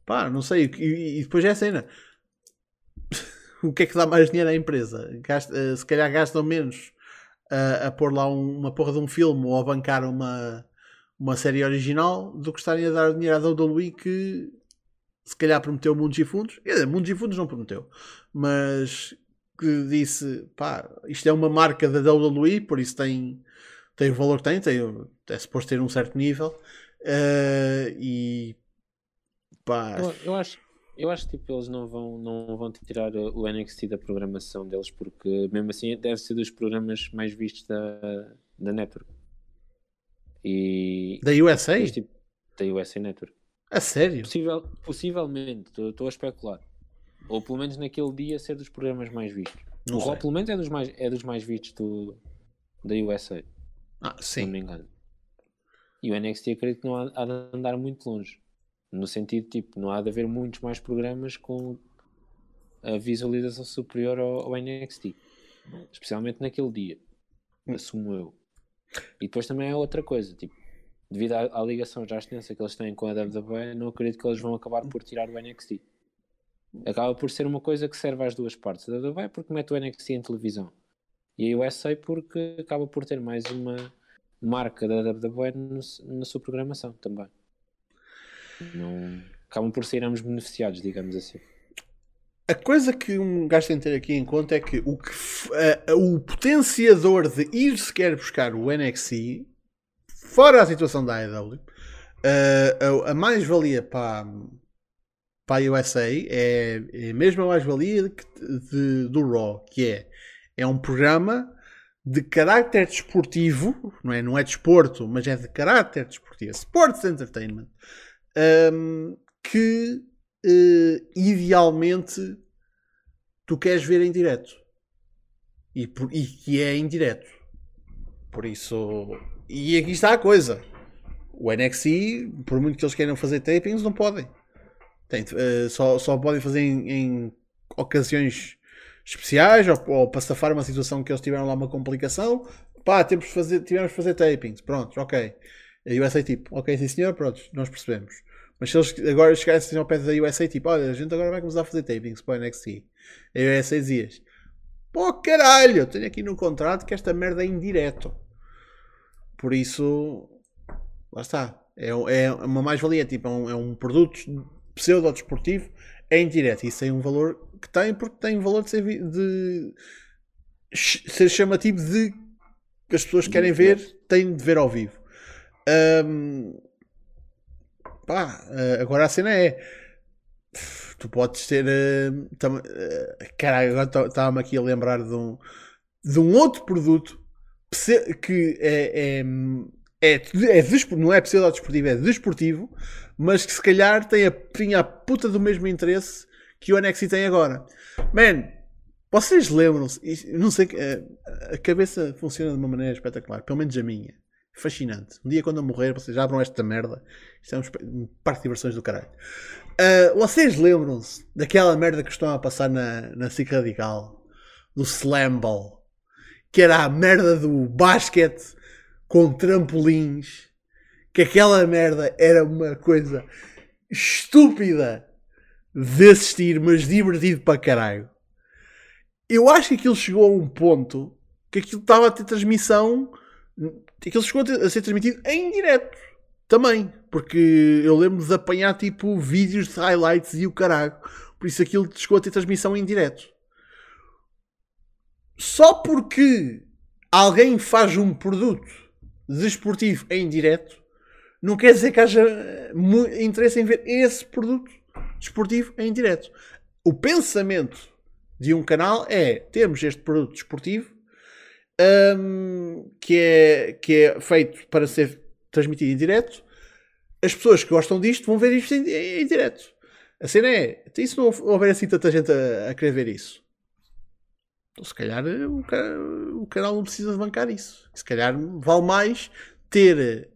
Pá, não sei. E depois é a cena. O que é que dá mais dinheiro à empresa? Se calhar gastam menos a pôr lá uma porra de um filme ou a bancar uma série original do que estarem a dar dinheiro à WWE, que se calhar prometeu mundos e fundos. Mundos e fundos não prometeu, mas que disse, pá, isto é uma marca da WWE, por isso tem o valor que tem, é suposto ter um certo nível, e pá, eu acho que tipo, eles não vão tirar o NXT da programação deles, porque mesmo assim deve ser dos programas mais vistos da Network. E da USA? Depois, tipo, da USA Network. A sério? Possivelmente, estou a especular. Ou pelo menos naquele dia ser dos programas mais vistos. Não sei. Ou pelo menos é dos mais vistos da USA. Ah, sim. Se não me engano. E o NXT eu creio que não há de andar muito longe. No sentido, tipo, não há de haver muitos mais programas com a visualização superior ao NXT. Especialmente naquele dia. Assumo eu. E depois também é outra coisa, tipo, devido à ligação já extensa que eles têm com a WWE, não acredito que eles vão acabar por tirar o NXT. Acaba por ser uma coisa que serve às duas partes. A WWE porque mete o NXT em televisão. E a USA porque acaba por ter mais uma marca da WWE na sua programação também. Não, acabam por sair ambos beneficiados, digamos assim. A coisa que um gajo tem de ter aqui em conta é que o potenciador de ir sequer buscar o NXT, fora a situação da AEW, a mais-valia para a USA é mesmo a mais-valia do Raw, que é um programa de caráter desportivo, não é desporto, mas é de caráter desportivo, Sports Entertainment, que idealmente tu queres ver em direto e que é em direto. Por isso, e aqui está a coisa: o NXT, por muito que eles queiram fazer tapings, não podem. Só podem fazer em ocasiões especiais ou para safar uma situação que eles tiveram lá, uma complicação. Pá, tivemos de fazer tapings, pronto, ok. E o USA tipo, ok, sim senhor, pronto, nós percebemos. Mas se eles agora chegassem ao pé da USA, tipo, olha, a gente agora vai começar a fazer tapings para o NXT. A USA dias, pô, caralho, eu tenho aqui no contrato que esta merda é indireto. Por isso, lá está. É uma mais-valia, tipo, é um produto pseudo-desportivo, é indireto. Isso tem um valor que tem, porque tem um valor de ser chamativo de que as pessoas querem ver, têm de ver ao vivo. Agora a cena é, tu podes ter caralho, agora estava-me aqui a lembrar de um outro produto que não é pseudo-desportivo, é desportivo, mas que se calhar tinha a puta do mesmo interesse que o NXT tem agora. Man, vocês lembram-se, não sei, a cabeça funciona de uma maneira espetacular, pelo menos a minha. Fascinante. Um dia, quando eu morrer, vocês abram esta merda. Isto é um parque de diversões do caralho. Vocês lembram-se daquela merda que estão a passar na SIC Radical? Do Slam Ball. Que era a merda do basquete com trampolins. Que aquela merda era uma coisa estúpida de assistir, mas divertido para caralho. Eu acho que aquilo chegou a um ponto que aquilo estava a ter transmissão... Aquilo chegou a ser transmitido em direto também, porque eu lembro de apanhar tipo vídeos de highlights e o caralho. Por isso aquilo chegou a ter transmissão em direto. Só porque alguém faz um produto desportivo em direto não quer dizer que haja interesse em ver esse produto desportivo em direto. O pensamento de um canal é: temos este produto desportivo que é feito para ser transmitido em direto, as pessoas que gostam disto vão ver isto em direto. A cena é, e se não houver assim tanta gente a querer ver isso? Então se calhar o canal não precisa de bancar isso. Se calhar vale mais ter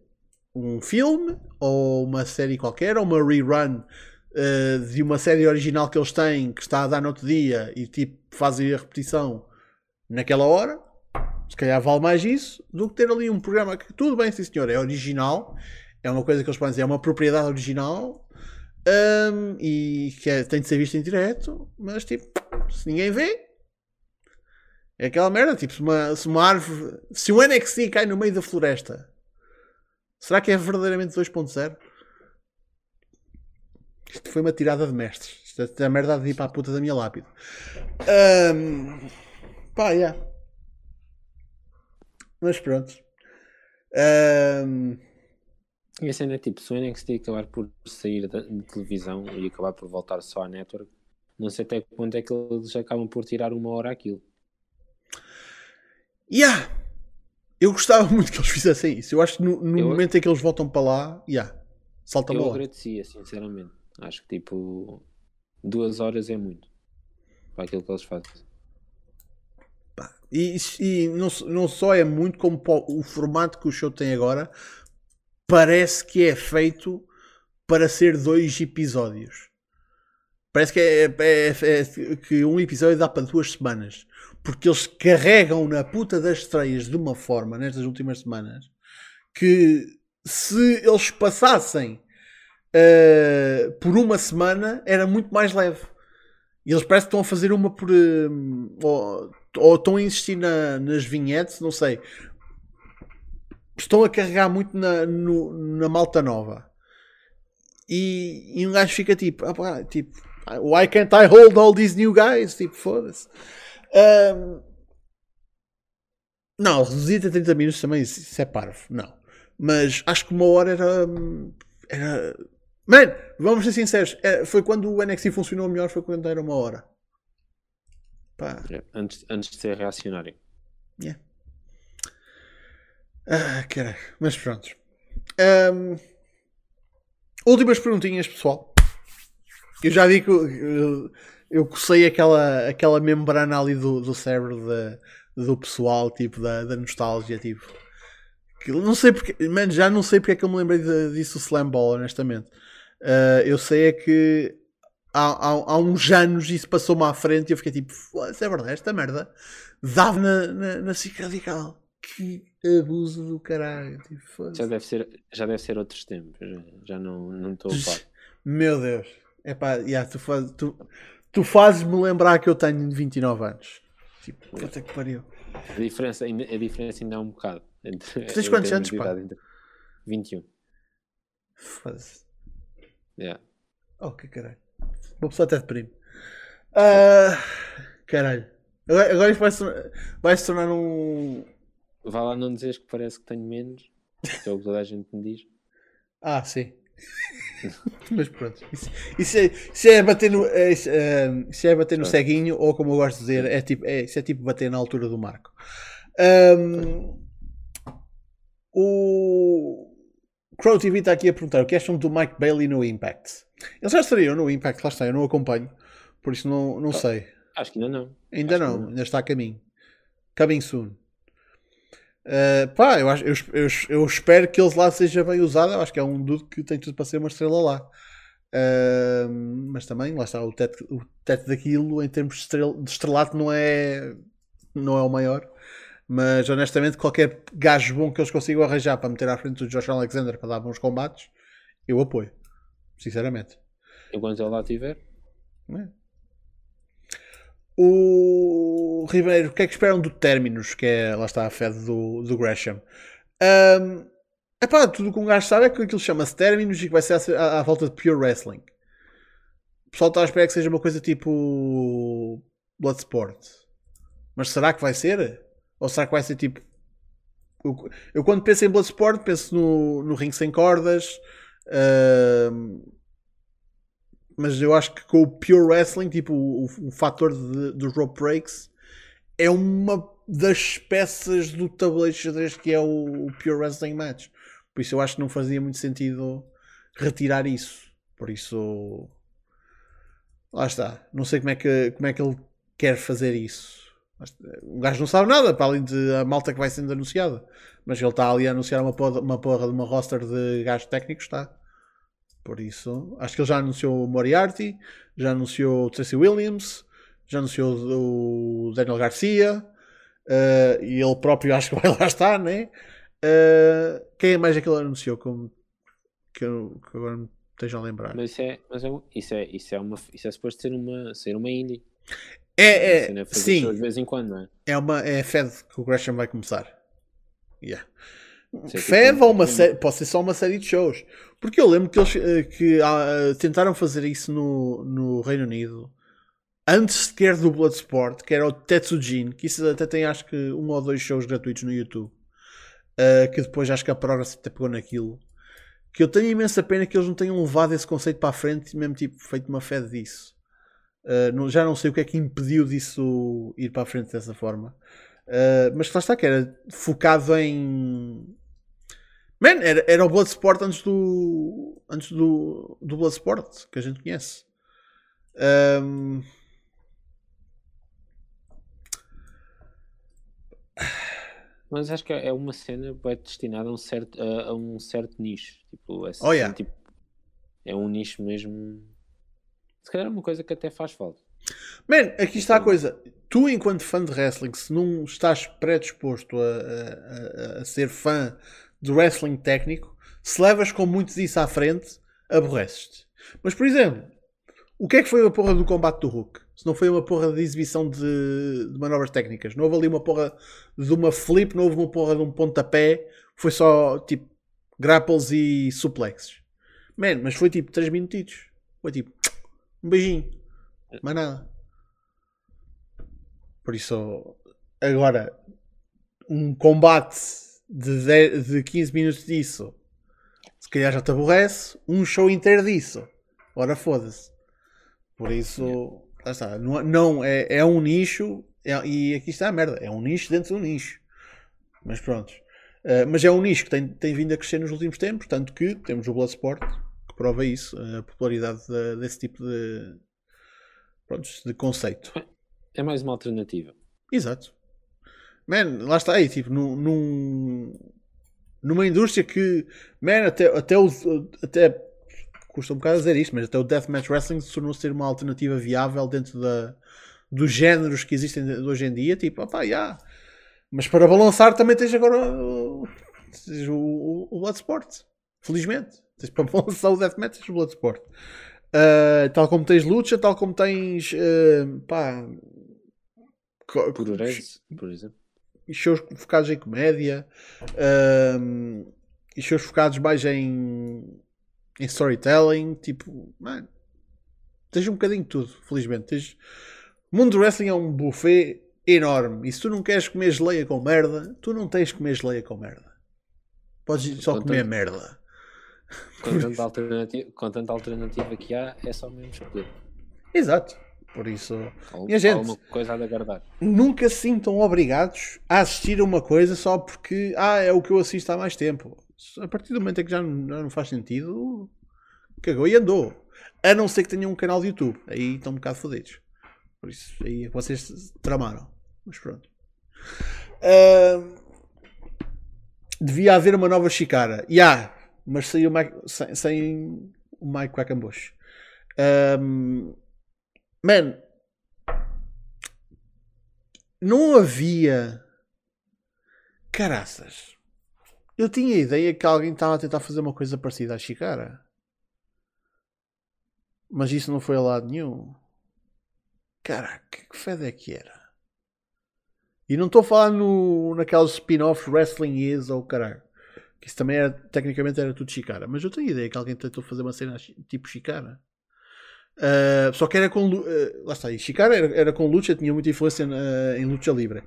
um filme ou uma série qualquer, ou uma rerun de uma série original que eles têm, que está a dar no outro dia, e tipo fazem a repetição naquela hora. Se calhar vale mais isso do que ter ali um programa que, tudo bem, sim senhor, é original, é uma coisa que eles podem dizer, é uma propriedade original, e que tem de ser visto em direto, mas tipo, se ninguém vê, é aquela merda, tipo, se uma árvore, se um NXT cai no meio da floresta, será que é verdadeiramente 2.0? Isto foi uma tirada de mestres, isto é a merda de ir para a puta da minha lápide. Mas pronto. E a cena é tipo, se o NXT acabar por sair de televisão e acabar por voltar só à network, não sei até que ponto é que eles acabam por tirar uma hora aquilo. Eu gostava muito que eles fizessem isso. Eu acho que no momento em que eles voltam para lá, salta a bola. Eu agradecia, sinceramente. Acho que tipo 2 horas é muito para aquilo que eles fazem. E não só é muito, como o formato que o show tem agora parece que é feito para ser 2 episódios. Parece que que um episódio dá para 2 semanas, porque eles carregam na puta das estreias de uma forma nestas últimas semanas que, se eles passassem por uma semana, era muito mais leve. E eles parecem que estão a fazer uma por... ou estão a insistir nas vinhetes, não sei. estão a carregar muito na malta nova. E um gajo fica tipo, why can't I hold all these new guys? Tipo, foda-se. Não, reduzir a 30 minutos também, isso é parvo, não. Mas acho que uma hora era... Mano, vamos ser sinceros, foi quando o NXT funcionou melhor, foi quando era uma hora. Pá. Antes de ser reacionário. Yeah. Ah, caralho. Mas pronto. Últimas perguntinhas, pessoal. Eu já vi que eu cocei aquela membrana ali do cérebro do pessoal, tipo, da nostalgia, tipo... Que não sei porque... Mano, já não sei porque é que eu me lembrei disso, o Slam Ball, honestamente. Eu sei é que há uns anos isso passou-me à frente e eu fiquei tipo, isso é verdade, esta merda dava na SIC Radical. Que abuso do caralho. Tipo, já deve ser outros tempos. Já não estou a par. Meu Deus. Epá, tu fazes-me lembrar que eu tenho 29 anos. Tipo, puta que pariu. A diferença ainda é um bocado. Tu tens quantos anos, pá? 21. Foda-se. Yeah. Oh, que caralho. Vou precisar até de primo. Caralho. Agora isto vai se tornar um... Vá lá, não dizes que parece que tenho menos. Que é o que toda a gente me diz. Ah, sim. Mas pronto. Isso é bater no... Isso é bater no ceguinho, ou como eu gosto de dizer, isso é tipo bater na altura do Marco. O Crow TV está aqui a perguntar o que acham do Mike Bailey no Impact. Eles já estariam no Impact, lá está, eu não acompanho, por isso não sei. Acho que ainda não. Ainda está a caminho. Coming soon. Pá, eu espero que eles lá seja bem usado. Eu acho que é um dude que tem tudo para ser uma estrela lá. Mas também, lá está, o teto daquilo em termos de estrelato não é o maior. Mas honestamente, qualquer gajo bom que eles consigam arranjar para meter à frente do Josh Alexander para dar bons combates, eu apoio. Sinceramente. Enquanto ele lá estiver. O Ribeiro, o que é que esperam do Terminus? Que é, lá está, a fed do Gresham. Epá, tudo que um gajo sabe é que aquilo chama-se Terminus e que vai ser à volta de Pure Wrestling. O pessoal está à espera que seja uma coisa tipo Bloodsport. Mas será que vai ser? Ou será que vai ser tipo... Eu quando penso em Bloodsport, penso no ringue sem cordas. Mas eu acho que com o Pure Wrestling, tipo o fator dos rope breaks, é uma das peças do tabuleiro xadrez que é o Pure Wrestling Match. Por isso eu acho que não fazia muito sentido retirar isso. Por isso... Lá está. Não sei como é que ele quer fazer isso. O gajo não sabe nada, para além da malta que vai sendo anunciada. Mas ele está ali a anunciar uma porra de uma roster de gajos técnicos, está. Por isso, acho que ele já anunciou o Moriarty, já anunciou o Tracy Williams, já anunciou o Daniel Garcia, e ele próprio acho que vai lá estar, né? Quem é mais aquele que ele anunciou? Que agora me esteja a lembrar. Mas isso é suposto ser uma indie. É sim, de vez em quando, não é? É a Fed que o Gresham vai começar. Yeah. Fed ou uma série, pode ser só uma série de shows. Porque eu lembro que eles tentaram fazer isso no Reino Unido, antes sequer do Bloodsport, que era o Tetsujin, que isso até tem acho que 1 ou 2 shows gratuitos no YouTube, que depois acho que a Progress até pegou naquilo. Que eu tenho imensa pena que eles não tenham levado esse conceito para a frente e mesmo tipo feito uma Fed disso. Já não sei o que é que impediu disso ir para a frente dessa forma, mas lá está, que era focado em... Man, era o Bloodsport antes do Bloodsport que a gente conhece. Mas acho que é uma cena bem destinada a um certo nicho, tipo, é assim, oh, yeah. Tipo, é um nicho mesmo. Se calhar é uma coisa que até faz falta. Man, aqui está a coisa. Tu, enquanto fã de wrestling, se não estás predisposto a ser fã de wrestling técnico, se levas com muito disso à frente, aborreces-te. Mas, por exemplo, o que é que foi uma porra do combate do Hulk? Se não foi uma porra de exibição de manobras técnicas. Não houve ali uma porra de uma flip, não houve uma porra de um pontapé, foi só tipo grapples e suplexes. Man, mas foi tipo 3 minutitos. Foi tipo um beijinho. Mas nada. Por isso, agora um combate de 15 minutos disso, se calhar já te aborrece. Um show inteiro disso, ora foda-se. Por isso, lá está. Não, é um nicho. E aqui está a merda. É um nicho dentro de um nicho. Mas pronto. Mas é um nicho que tem vindo a crescer nos últimos tempos. Tanto que temos o Bloodsport, que prova isso. A popularidade desse tipo de, pronto, de conceito. É mais uma alternativa. Exato. Man, lá está aí. Tipo, numa indústria que... Man, até custa um bocado dizer isto, mas até o Deathmatch Wrestling tornou-se uma alternativa viável dentro dos géneros que existem hoje em dia, tipo, opá, já. Yeah. Mas para balançar também tens agora o Bloodsport. Felizmente. Tens para balançar o Deathmatch, tens o Bloodsport. Tal como tens Lucha, tal como tens... pá... por exemplo. E shows focados em comédia. E shows focados mais em storytelling. Tipo, mano... Tens um bocadinho de tudo, felizmente. O mundo do wrestling é um buffet enorme. E se tu não queres comer geleia com merda, tu não tens de comer geleia com merda. Podes só comer merda. Com tanta alternativa que há, é só mesmo escolher. Exato. Por isso, minha gente, coisa a guardar. Nunca se sintam obrigados a assistir a uma coisa só porque é o que eu assisto há mais tempo. A partir do momento em que já não faz sentido, cagou e andou. A não ser que tenham um canal de YouTube. Aí estão um bocado fodidos. Por isso, aí vocês tramaram. Mas pronto. Devia haver uma nova Chikara. E há, mas saiu sem o Mike Quackenbush. Man, não havia... Caraças. Eu tinha a ideia que alguém estava a tentar fazer uma coisa parecida à Chikara. Mas isso não foi a lado nenhum. Caraca, que fede é que era? E não estou a falar naqueles spin-off Wrestling Is ou caralho. Que isso também era, tecnicamente era tudo Chikara. Mas eu tenho a ideia que alguém tentou fazer uma cena tipo Chikara. Só que era com... lá está aí. Chikara era com lucha, tinha muita influência em lucha livre.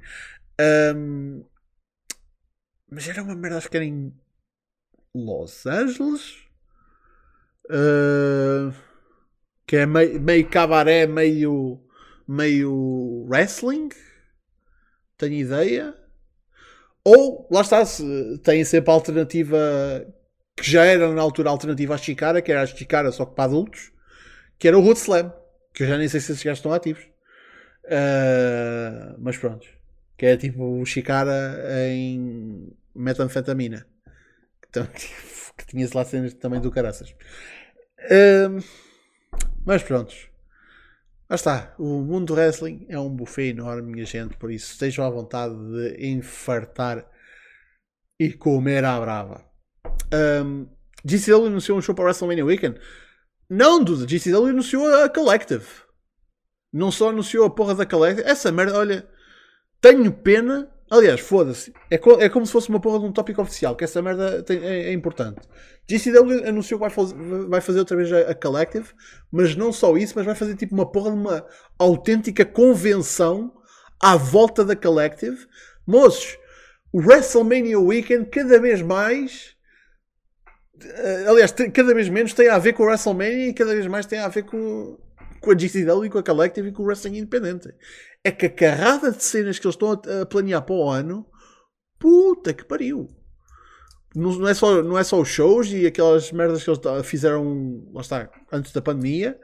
Mas era uma merda, acho que era em Los Angeles. Que é meio cabaré, meio wrestling, tenho ideia. Ou, lá está, tem sempre a alternativa que já era na altura a alternativa à Chikara, que era a Chikara só que para adultos, que era o Road Slam, que eu já nem sei se esses gajos estão ativos, mas pronto, que é tipo o Chikara em metanfetamina, que tinha-se lá cenas também do caraças. Mas pronto, lá está, o mundo do wrestling é um buffet enorme, minha gente, por isso estejam à vontade de infartar e comer à brava. GCW anunciou um show para WrestleMania Weekend? Não, duda, GCW anunciou a Collective. Não só anunciou a porra da Collective, essa merda, olha, tenho pena, aliás, foda-se, é como se fosse uma porra de um tópico oficial, que essa merda é importante. GCW anunciou que vai fazer outra vez a Collective, mas não só isso, mas vai fazer tipo uma porra de uma autêntica convenção à volta da Collective. Moços, o WrestleMania Weekend cada vez mais, aliás, cada vez menos tem a ver com o WrestleMania e cada vez mais tem a ver com a GCW e com a Collective e com o wrestling independente. É que a carrada de cenas que eles estão a planear para o ano, puta que pariu. Não é só os shows e aquelas merdas que eles fizeram, lá está, antes da pandemia.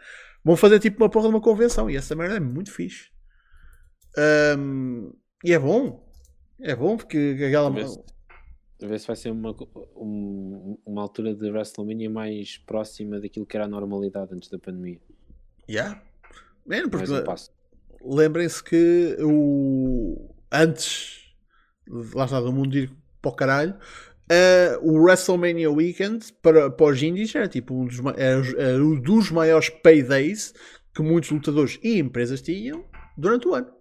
Vão fazer tipo uma porra de uma convenção. E essa merda é muito fixe. E é bom. É bom porque aquela... A ver se vai ser uma altura de WrestleMania mais próxima daquilo que era a normalidade antes da pandemia. Yeah. Man, porque lembrem-se que antes, lá está, do mundo ir para o caralho, o WrestleMania Weekend para os indies era tipo um dos maiores paydays que muitos lutadores e empresas tinham durante o ano.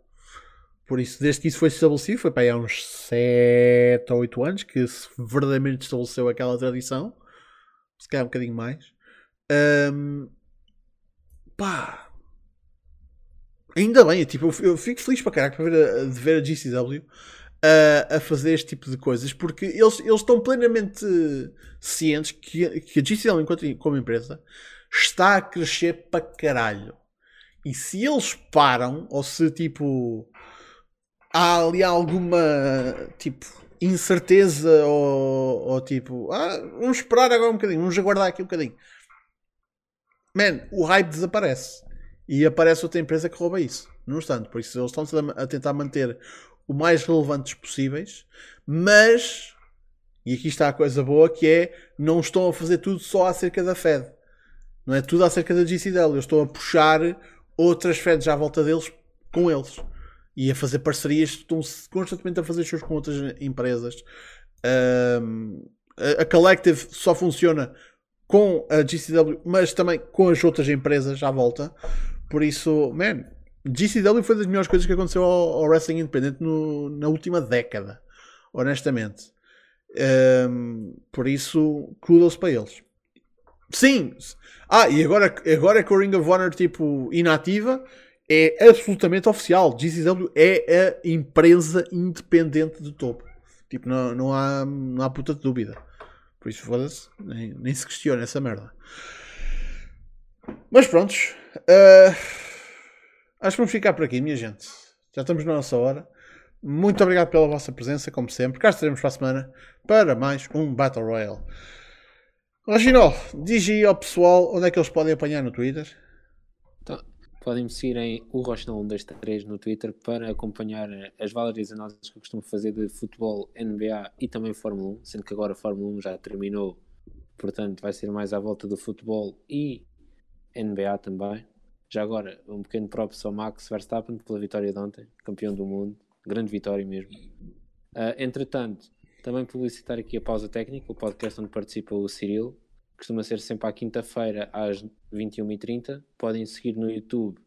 Por isso, desde que isso foi estabelecido, foi para aí há uns 7 ou 8 anos que se verdadeiramente estabeleceu aquela tradição. Se calhar um bocadinho mais. Pá! Ainda bem, tipo, eu fico feliz para caraca para ver a GCW a fazer este tipo de coisas, porque eles estão plenamente cientes que a GCW, enquanto como empresa, está a crescer para caralho. E se eles param, ou se tipo... há ali alguma tipo incerteza ou tipo, vamos esperar agora um bocadinho, vamos aguardar aqui um bocadinho, man, o hype desaparece e aparece outra empresa que rouba isso. Não obstante, por isso eles estão a tentar manter o mais relevantes possíveis, mas, e aqui está a coisa boa, que é, não estão a fazer tudo só acerca da Fed, não é tudo acerca da GCW, eu estou a puxar outras Feds à volta deles com eles. E a fazer parcerias, estão-se constantemente a fazer shows com outras empresas. A Collective só funciona com a GCW, mas também com as outras empresas à volta. Por isso, man, GCW foi das melhores coisas que aconteceu ao wrestling independente na última década, honestamente. Por isso, kudos para eles. Sim! E agora é que o Ring of Honor, tipo, inativa, é absolutamente oficial. GCW é a empresa independente do topo. Tipo, não há puta de dúvida. Por isso, foda-se, nem se questiona essa merda. Mas prontos. Acho que vamos ficar por aqui, minha gente. Já estamos na nossa hora. Muito obrigado pela vossa presença, como sempre. Cá estaremos para a semana para mais um Battle Royale. Reginaldo, diz aí ao pessoal onde é que eles podem apanhar no Twitter. Podem me seguir em urrocha123 no Twitter para acompanhar as várias análises que eu costumo fazer de futebol, NBA e também Fórmula 1, sendo que agora a Fórmula 1 já terminou, portanto vai ser mais à volta do futebol e NBA também. Já agora, um pequeno props ao Max Verstappen pela vitória de ontem, campeão do mundo, grande vitória mesmo. Entretanto, também publicitar aqui a Pausa Técnica, o podcast onde participa o Cirilo. Costuma ser sempre à quinta-feira às 21h30. Podem seguir no YouTube,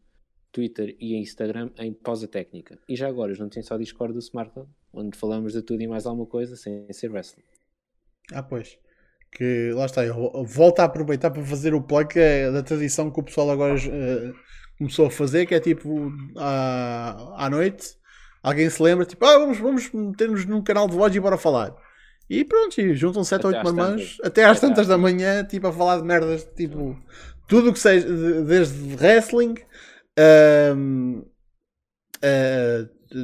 Twitter e Instagram em Pausa Técnica. E já agora, não tem só Discord do Smartphone, onde falamos de tudo e mais alguma coisa sem ser wrestling. Pois. Que lá está, eu volto a aproveitar para fazer o plug da tradição que o pessoal agora começou a fazer, que é tipo à noite, alguém se lembra, tipo, vamos meter-nos num canal de voz e bora falar. E pronto, e juntam 7 ou 8 mamãs até às tantas da manhã, tipo, a falar de merdas, tipo, tudo o que seja, desde wrestling,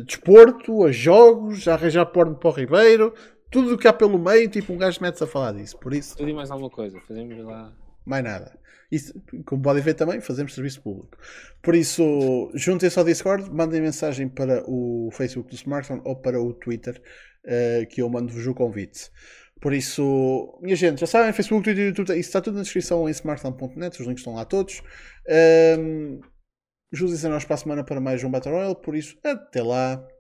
desporto, a jogos, a arranjar porno para o Ribeiro, tudo o que há pelo meio, tipo, um gajo mete-se a falar disso. Por isso, tudo e mais alguma coisa, fazemos lá. Mais nada. Isso, como podem ver também, fazemos serviço público. Por isso, juntem-se ao Discord, mandem mensagem para o Facebook do Smartphone ou para o Twitter, que eu mando-vos o convite. Por isso, minha gente, já sabem, Facebook, Twitter, YouTube, isso está tudo na descrição em smartphone.net, os links estão lá todos. Juntem-se a nós para a semana para mais um Battle Royale, por isso, até lá.